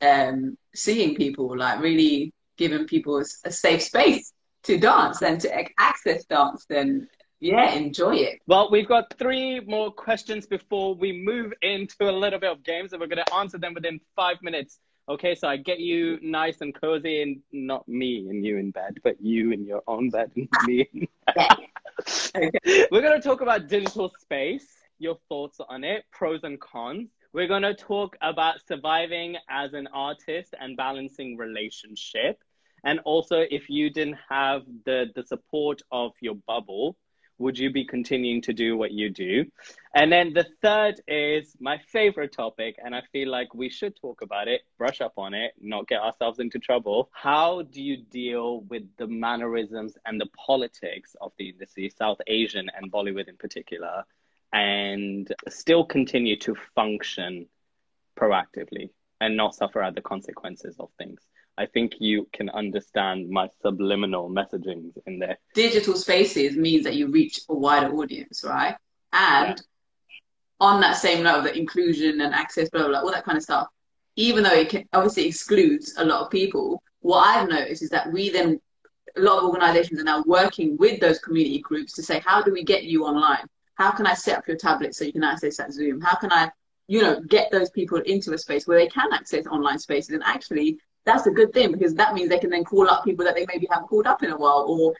seeing people, like really giving people a safe space to dance and to access dance and. Yeah, enjoy it. Well, we've got 3 more questions before we move into a little bit of games, and we're going to answer them within 5 minutes. Okay, so I get you nice and cozy, and not me and you in bed, but you in your own bed and me. Okay. We're going to talk about digital space, your thoughts on it, pros and cons. We're going to talk about surviving as an artist and balancing relationship. And also, if you didn't have the support of your bubble, would you be continuing to do what you do? And then the third is my favorite topic, and I feel like we should talk about it, brush up on it, not get ourselves into trouble. How do you deal with the mannerisms and the politics of the industry, South Asian and Bollywood in particular, and still continue to function proactively and not suffer at the consequences of things? I think you can understand my subliminal messagings in there. Digital spaces means that you reach a wider audience, right? And on that same note of the inclusion and access, blah, blah, blah, all that kind of stuff, even though it can, obviously excludes a lot of people, what I've noticed is that a lot of organizations are now working with those community groups to say, how do we get you online? How can I set up your tablet so you can access that Zoom? How can I, get those people into a space where they can access online spaces? And actually, that's a good thing, because that means they can then call up people that they maybe haven't called up in a while, or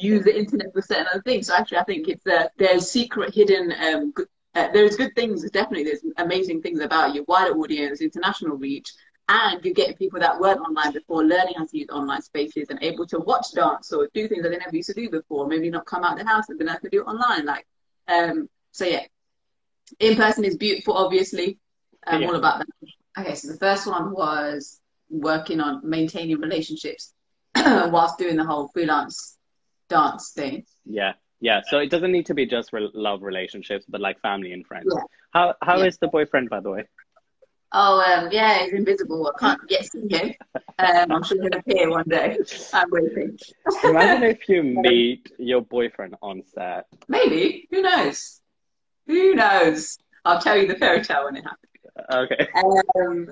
use the internet for certain other things. So actually, I think there's secret hidden, there's good things, definitely. There's amazing things about your wider audience, international reach, and you're getting people that weren't online before learning how to use online spaces and able to watch dance or do things that they never used to do before, maybe not come out of the house and been able to do it online. Like, so yeah, in person is beautiful, obviously. I'm all about that. Okay, so the first one was working on maintaining relationships whilst doing the whole freelance dance thing. Yeah. So it doesn't need to be just love relationships, but like family and friends. Yeah. How is the boyfriend, by the way? Oh, yeah, he's invisible. I can't yet see him. I'm sure he'll appear one day. I'm waiting. Imagine if you meet your boyfriend on set. Maybe. Who knows? Who knows? I'll tell you the fairy tale when it happens. Okay.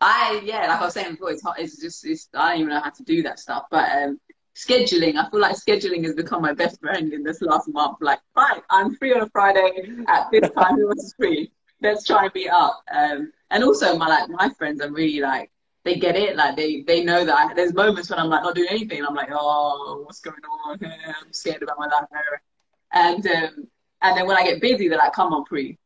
Like I was saying before, I don't even know how to do that stuff. But scheduling, I feel like scheduling has become my best friend in this last month. Like, right, I'm free on a Friday at this time. Who else is free? Let's try and meet up. And also, my friends are really like, they get it. Like they know that there's moments when I'm like not doing anything. And I'm like, oh, what's going on here? I'm scared about my life. And then when I get busy, they're like, come on, Pri.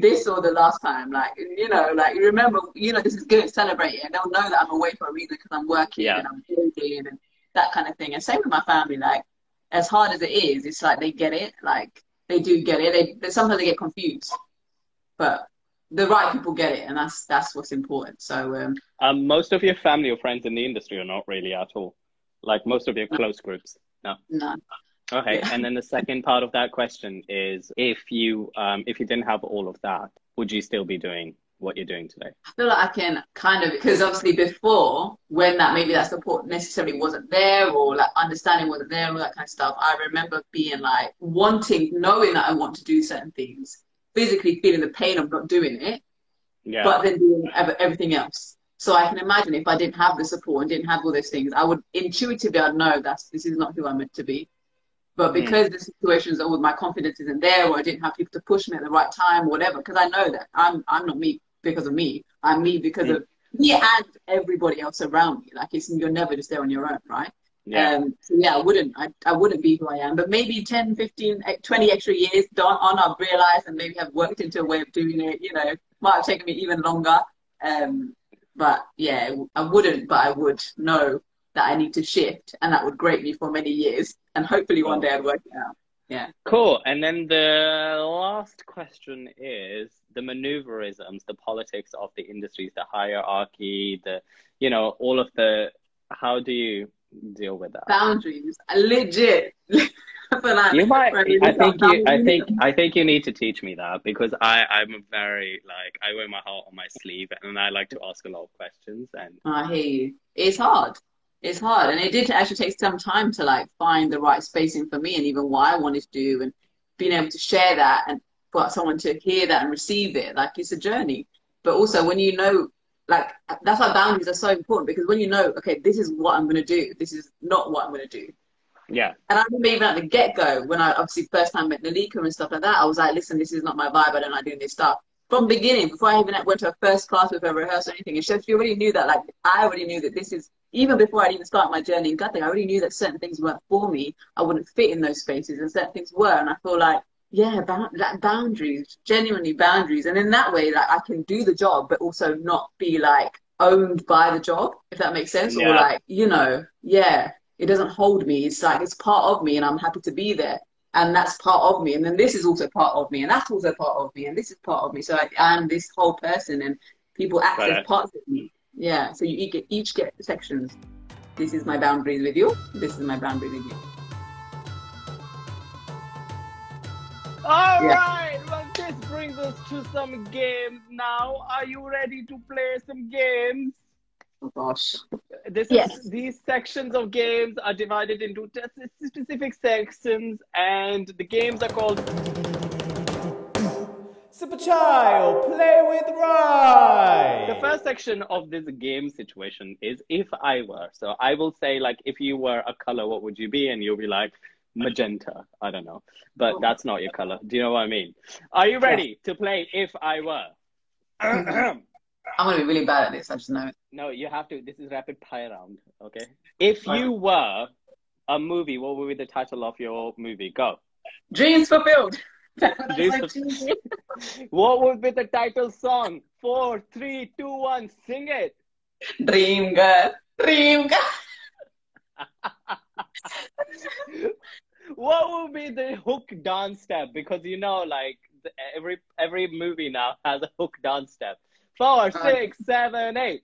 This or the last time, remember, this is good, celebrate it. And they'll know that I'm away for a reason because I'm working and I'm building and that kind of thing. And same with my family, as hard as it is, it's like they get it. Like, they do get it. They sometimes they get confused, but the right people get it, and that's what's important. So most of your family or friends in the industry are not really at all. Like, most of your close groups, no. No. Okay, yeah. And then the second part of that question is, if you didn't have all of that, would you still be doing what you're doing today? I feel like I can kind of, because obviously before, when that maybe that support necessarily wasn't there, or like understanding wasn't there, all that kind of stuff, I remember being like knowing that I want to do certain things, physically feeling the pain of not doing it, yeah, but then doing everything else. So I can imagine if I didn't have the support and didn't have all those things, I would intuitively, I'd know that this is not who I'm meant to be. But because the situations are with my confidence isn't there, or I didn't have people to push me at the right time, or whatever, because I know that I'm not me because of me. I'm me because of me and everybody else around me. Like, it's, you're never just there on your own, right? Yeah. So yeah, I wouldn't be who I am. But maybe 10, 15, 20 extra years on, I've realised and maybe have worked into a way of doing it, you know. Might have taken me even longer. But yeah, I wouldn't, but I would know that I need to shift, and that would grate me for many years, and hopefully one day I'd work it out. Yeah. Cool. And then the last question is the maneuverisms, the politics of the industries, the hierarchy, the, you know, all of the, how do you deal with that? Boundaries. Legit. I think you need to teach me that, because I'm very, like, I wear my heart on my sleeve, and I like to ask a lot of questions. And I hear you. It's hard. It's hard, and it did actually take some time to like find the right spacing for me, and even what I wanted to do, and being able to share that, and for someone to hear that and receive it. Like, it's a journey, but also when you know, like, that's why boundaries are so important, because when you know, okay, this is what I'm going to do, this is not what I'm going to do. Yeah. And I remember even at the get-go, when I obviously first time met Nalika and stuff like that, I was like, listen, this is not my vibe, I don't like doing this stuff. From the beginning, before I even went to a first class with a rehearsal or anything, and she already knew that, like, I already knew that this is, even before I even started my journey in Kathak, I already knew that certain things weren't for me, I wouldn't fit in those spaces, and certain things were, and I feel like, yeah, boundaries, genuinely boundaries, and in that way, like, I can do the job, but also not be, like, owned by the job, if that makes sense, yeah. Or, like, you know, yeah, it doesn't hold me, it's like, it's part of me, and I'm happy to be there. And that's part of me. And then this is also part of me. And that's also part of me. And this is part of me. So I'm this whole person, and people act as parts of me. Yeah. So you each get sections. This is my boundaries with you. This is my boundaries with you. All right. Well, this brings us to some games now. Are you ready to play some games? Oh, gosh. These sections of games are divided into specific sections, and the games are called Super Child, Play with Rai. The first section of this game situation is If I Were. So I will say, like, if you were a color, what would you be? And you'll be like, magenta. I don't know. But that's not your color. Do you know what I mean? Are you ready to play If I Were? I'm going to be really bad at this, I just know it. No, you have to. This is rapid fire round, okay? If you were a movie, what would be the title of your movie? Go. Dreams Fulfilled. What would be the title song? 4, 3, 2, 1, sing it. Dream Girl. Dream Girl. What would be the hook dance step? Because, you know, like, every movie now has a hook dance step. 4, 6, 7, 8.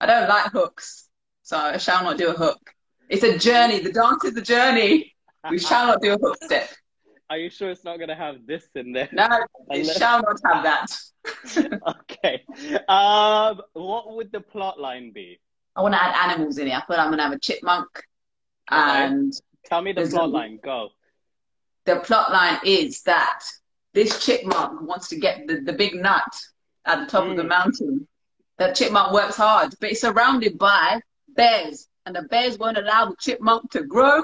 I don't like hooks, so I shall not do a hook. It's a journey. The dance is the journey. We shall not do a hook step. Are you sure it's not going to have this in there? No, it shall not have that. Okay. What would the plot line be? I want to add animals in it. I thought I'm going to have a chipmunk. And tell me the plot line. Go. The plot line is that this chipmunk wants to get the big nut at the top of the mountain. That chipmunk works hard, but it's surrounded by bears, and the bears won't allow the chipmunk to grow.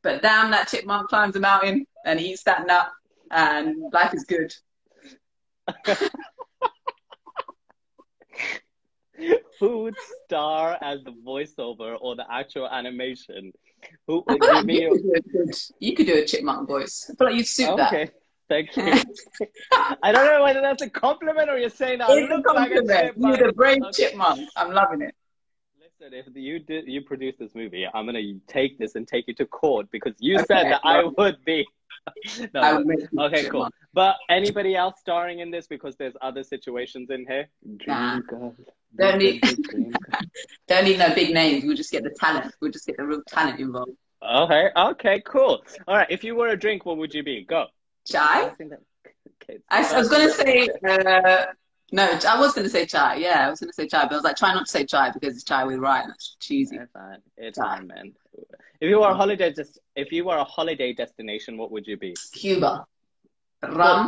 But damn, that chipmunk climbs the mountain and eats that nut, and life is good. Who would star as the voiceover or the actual animation? Who would give me? You could do a chipmunk voice. I feel like you'd suit that. Thank you. I don't know whether that's a compliment or you're saying that. It's a compliment. Like a chipmunk. You're the brave chipmunk. I'm loving it. said, if you produce this movie, I'm gonna take this and take it to court because you said that I would be. No. Okay, cool. But anybody else starring in this? Because there's other situations in here. Nah. Don't need no big names. We'll just get the talent. We'll just get the real talent involved. Okay, cool. All right. If you were a drink, what would you be? Go. Chai. I was gonna say. No, I was going to say chai. Yeah, I was going to say chai, but I was like, try not to say chai because it's Chai with Rai and it's cheesy. It's fine, man. If you were a holiday destination, what would you be? Cuba.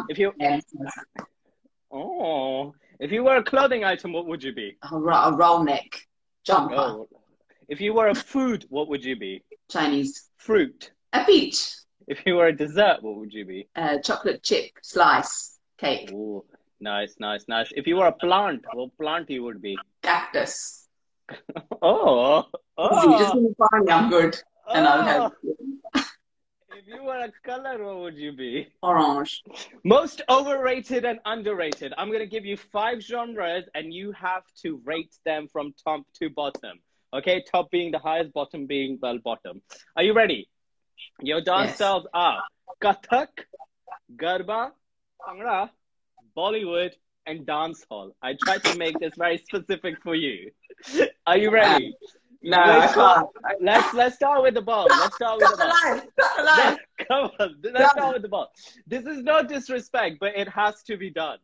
If you were a clothing item, what would you be? A roll neck jumper. Oh. If you were a food, what would you be? Chinese. Fruit. A peach. If you were a dessert, what would you be? Chocolate chip slice cake. Ooh. Nice. If you were a plant, what plant you would be? Cactus. Oh. You just want to find me, I'm good. Oh. And I'll help you. If you were a color, what would you be? Orange. Most overrated and underrated. I'm going to give you 5 genres and you have to rate them from top to bottom. Okay, top being the highest, bottom being the bottom. Are you ready? Your dance styles are Kathak, Garba, Bhangra, Bollywood and dance hall. I tried to make this very specific for you. Are you ready? No, I can't. Let's start with the ball. Let's start with the ball. This is no disrespect, but it has to be done.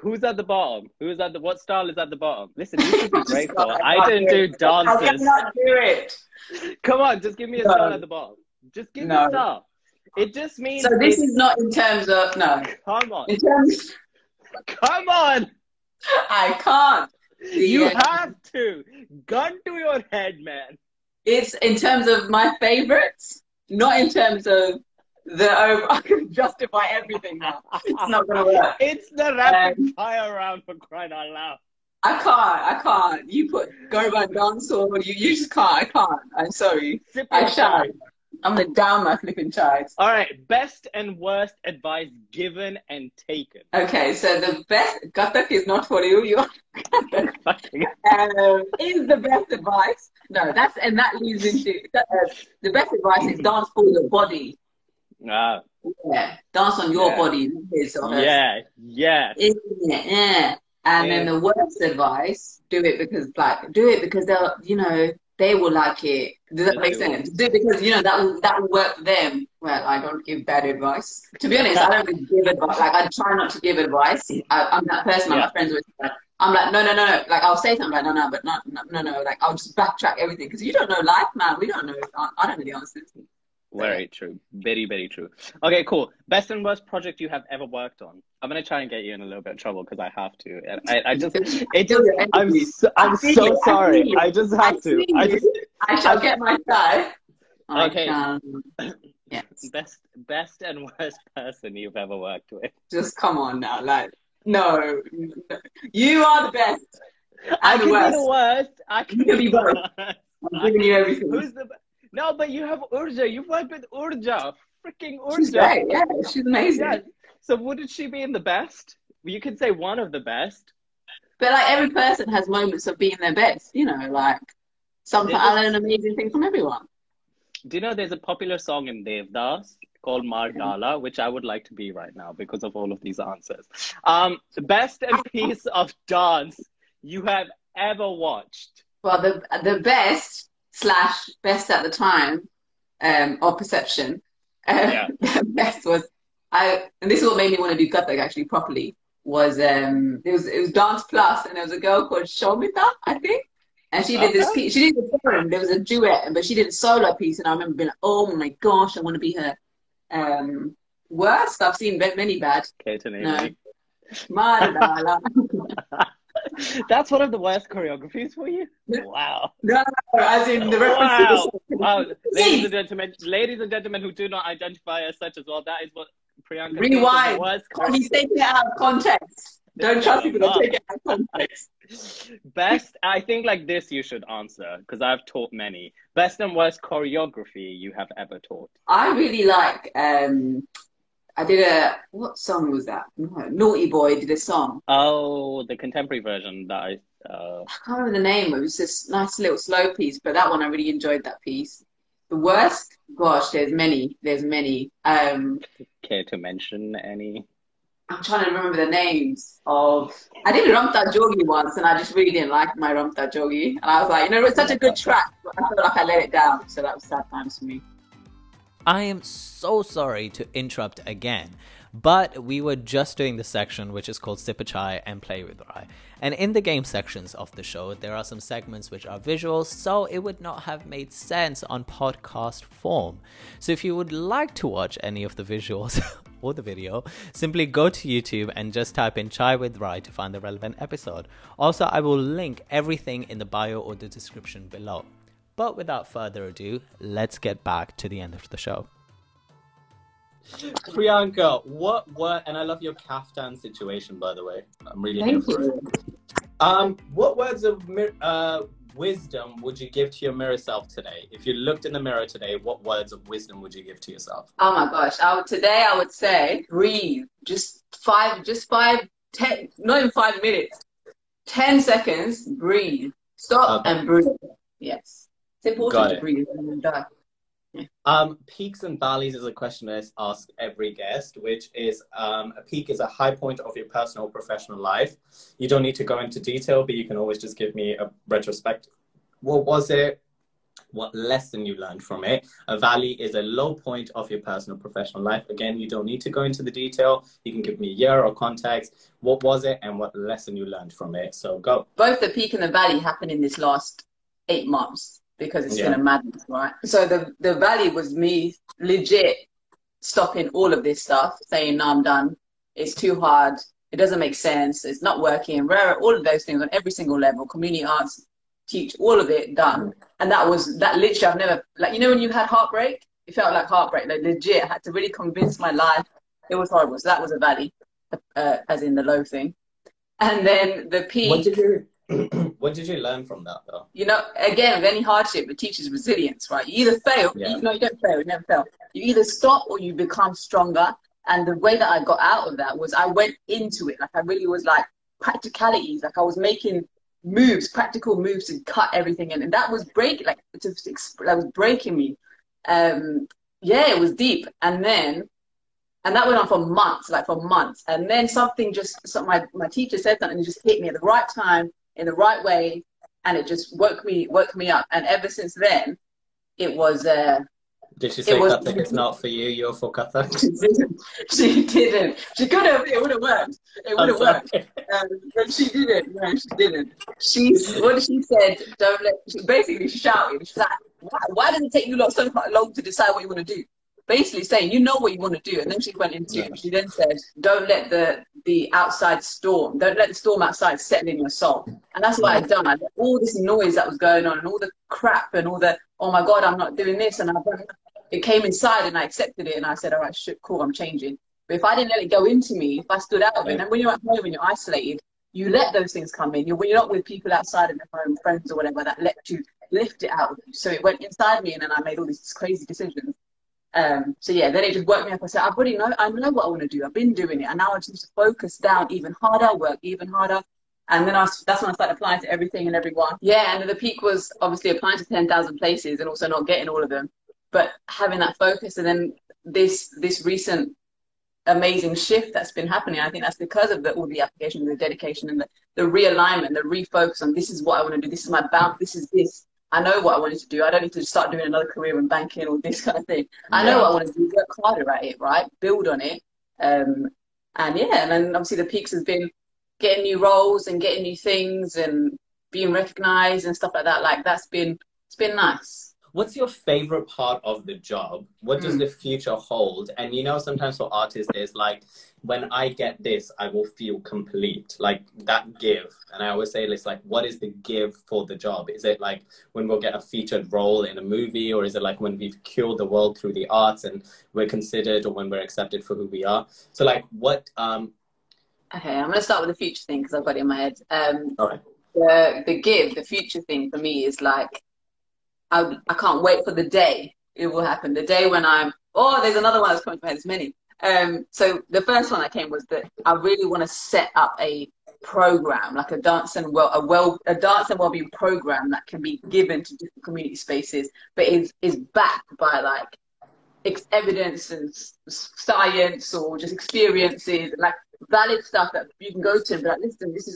Who's at the bottom? What style is at the bottom? Listen, you should be grateful. I didn't do dances. I did not do it. Come on, just give me a style at the bottom. Just give me a style. It just means... So this is not in terms of... No. Come on. Come on! I can't. You have to. Gun to your head, man. It's in terms of my favourites, not in terms of I can justify everything now. It's not going to work. It's the rapid fire round for crying out loud. I can't. You put Garba dance or... You just can't. I'm sorry. I shan't. I'm going to down my flipping chives. All right. Best and worst advice given and taken. Okay. So the best... Kathak is not for you. You are is the best advice. No, that's... And that leads into... the best advice is dance for your body. Yeah. Dance on your body. Then the worst advice, do it because they'll, they will like it. Does that make sense? Because, that will work for them. Well, I don't give bad advice. To be honest, I don't really give advice. Like, I try not to give advice. I'm that person. I'm not friends with you. I'm like, no. Like, I'll say something like, no. Like, I'll just backtrack everything. Because you don't know life, man. We don't know. I don't know the answers. Very true. Very, very true. Okay, cool. Best and worst project you have ever worked on. I'm going to try and get you in a little bit of trouble because I have to. And I'm so sorry. I just have to. I shall get my side. Okay. Yes. Best and worst person you've ever worked with. Just come on now. Like, no. You are the best. I'm the worst. I can be both. I'm giving you everything. Who's the best? No, but you have Urja. You've worked with Urja. Freaking Urja. She's great. Yeah, she's amazing. Yeah. So wouldn't she be in the best? You could say one of the best. But like every person has moments of being their best, like sometimes I learn amazing things from everyone. Do you know there's a popular song in Devdas called Mar-Dala, which I would like to be right now because of all of these answers. The best piece of dance you have ever watched. Well, the best... / best at the time, or perception. Best was and this is what made me want to do Kathak actually properly. Was it was Dance Plus, and there was a girl called Shomita, I think, and she did this piece. She did the forum. There was a duet, but she did a solo piece, and I remember being like, oh my gosh, I want to be her. Worst I've seen many bad. Mar-Dala. That's one of the worst choreographies for you? Wow. No, as in the reference to ladies and gentlemen who do not identify as such as well, that is what Priyanka... Rewind. He's taking it out of context. Don't trust people to take it out of context. Best, I think like this you should answer, because I've taught many. Best and worst choreography you have ever taught. I really like... I did a... What song was that? Naughty Boy did a song. Oh, the contemporary version that I I can't remember the name. It was this nice little slow piece, but that one, I really enjoyed that piece. The worst? Gosh, there's many. Care to mention any? I'm trying to remember the names of... I did a Ramta Jogi once, and I just really didn't like my Ramta Jogi. And I was like, you know, it's such a good track, but I feel like I let it down. So that was sad times for me. I am so sorry to interrupt again, but we were just doing the section which is called Sip a Chai and Play with Rai. And in the game sections of the show, there are some segments which are visual, so it would not have made sense on podcast form. So if you would like to watch any of the visuals or the video, simply go to YouTube and just type in Chai with Rai to find the relevant episode. Also, I will link everything in the bio or the description below. But without further ado, let's get back to the end of the show. Priyanka, and I love your kaftan situation, by the way. I'm really here for it. What words of wisdom would you give to your mirror self today? If you looked in the mirror today, what words of wisdom would you give to yourself? Oh my gosh, today I would say, breathe. Not even 5 minutes, 10 seconds, breathe. Stop and breathe. Yes. It's important to breathe and die. Yeah. Peaks and valleys is a question I ask every guest, which is a peak is a high point of your personal or professional life. You don't need to go into detail, but you can always just give me a retrospect. What was it? What lesson you learned from it? A valley is a low point of your personal or professional life. Again, you don't need to go into the detail. You can give me a year or context. What was it and what lesson you learned from it? So go. Both the peak and the valley happened in this last 8 months. Because it's been a madness, right? So the valley was me legit stopping all of this stuff, saying, no, I'm done. It's too hard. It doesn't make sense. It's not working. Rare, all of those things on every single level. Community arts, teach, all of it, done. And that literally I've never, like, you know when you had heartbreak? It felt like heartbreak. Like, legit, I had to really convince my life. It was horrible. So that was a valley, as in the low thing. And then the peak... What did you learn from that, though? You know, again, with any hardship, it teaches resilience, right? You either fail, you don't fail, you never fail. You either stop or you become stronger. And the way that I got out of that was I went into it. Like, I really was like practicalities. Like, I was making moves, practical moves to cut everything in. And that was breaking me. It was deep. And that went on for months, And then my teacher said something and it just hit me at the right time, in the right way, and it just woke me up. And ever since then, it was... Did she say Kathak is not for you, you're for Kathak? She didn't. She could have, it would have worked. It would have worked. But she didn't. No, she didn't. She said, she basically shouted. She's like, why did it take you so long to decide what you want to do? Basically saying, you know what you want to do. And then she went into it. She then said, don't let the storm outside settle in your soul. And that's what I'd done. I did all this noise that was going on and all the crap and all the, oh my God, I'm not doing this. And it came inside and I accepted it. And I said, all right, cool, I'm changing. But if I didn't let it go into me, if I stood out of it, and when you're at home and you're isolated, you let those things come in. When you're not with people outside of your home, friends or whatever, that let you lift it out of you. So it went inside me and then I made all these crazy decisions. Then it just woke me up. I said, I know what I want to do. I've been doing it. And now I just need to focus down even harder, work even harder. And then that's when I started applying to everything and everyone. Yeah, and then the peak was obviously applying to 10,000 places and also not getting all of them. But having that focus and then this recent amazing shift that's been happening, I think that's because of all the application, the dedication and the realignment, the refocus on this is what I want to do. This is my bound. This is this. I know what I wanted to do. I don't need to start doing another career in banking or this kind of thing. I know what I want to do. Work harder at it, right? Build on it. And then obviously the peaks has been getting new roles and getting new things and being recognized and stuff like that. Like it's been nice. What's your favorite part of the job? What does the future hold? And you know, sometimes for artists, there's like, when I get this, I will feel complete, like that give. And I always say, it's like, what is the give for the job? Is it like when we'll get a featured role in a movie, or is it like when we've cured the world through the arts and we're considered, or when we're accepted for who we are? So like what? Okay, I'm going to start with the future thing because I've got it in my head. All right. The give, the future thing for me is like, I can't wait for the day it will happen. The day when there's another one that's coming to my head. There's many. So the first one that came was that I really want to set up a program, like a dance and wellbeing program that can be given to different community spaces, but is backed by like evidence and science or just experiences, like valid stuff that you can go to and be like, listen, this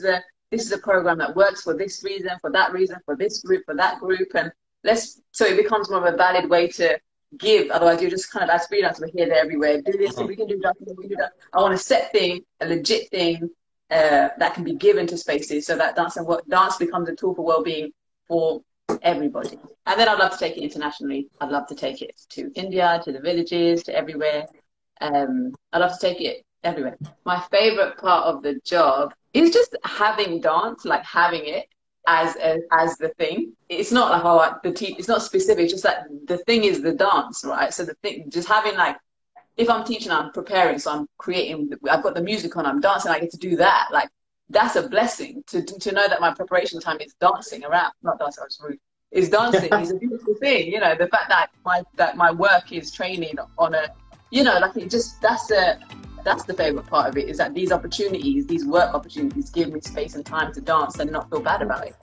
is a program that works for this reason, for that reason, for this group, for that group, and so it becomes more of a valid way to give. Otherwise you're just kind of like freelance, we're here, there, everywhere, do this, we can do that, we can do that. I want a set thing, a legit thing that can be given to spaces, so that dance becomes a tool for well-being for everybody. And then I'd love to take it internationally. I'd love to take it to India, to the villages, to everywhere. I'd love to take it everywhere. My favorite part of the job is just having dance, like having it as the thing. It's not like, oh, like the team, it's not specific, it's just that the thing is the dance, right? So the thing, just having like, if I'm teaching, I'm preparing, so I'm creating, I've got the music on, I'm dancing, I get to do that. Like, that's a blessing, to know that my preparation time is dancing around, not dancing, I was rude, is dancing, is a beautiful thing, you know, the fact that my work is training on a, you know, like it just, that's the favourite part of it, is that these opportunities, these work opportunities give me space and time to dance and not feel bad about it.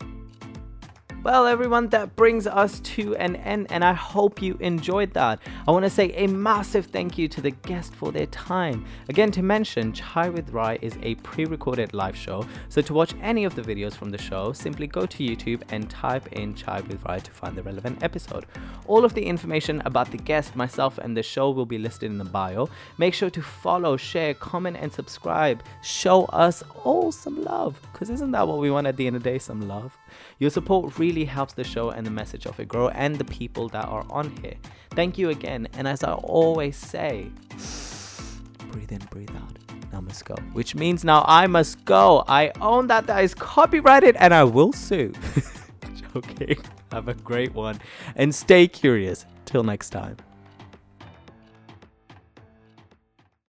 Well, everyone, that brings us to an end, and I hope you enjoyed that. I want to say a massive thank you to the guests for their time. Again, to mention, Chai with Rai is a pre-recorded live show, so to watch any of the videos from the show, simply go to YouTube and type in Chai with Rai to find the relevant episode. All of the information about the guest, myself, and the show will be listed in the bio. Make sure to follow, share, comment, and subscribe. Show us all some love, because isn't that what we want at the end of the day, some love? Your support really helps the show and the message of it grow, and the people that are on here. Thank you again, and as I always say, breathe in, breathe out. Now I must go, which means now I must go. I own that is copyrighted, and I will sue. Joking. Have a great one and stay curious. Till next time.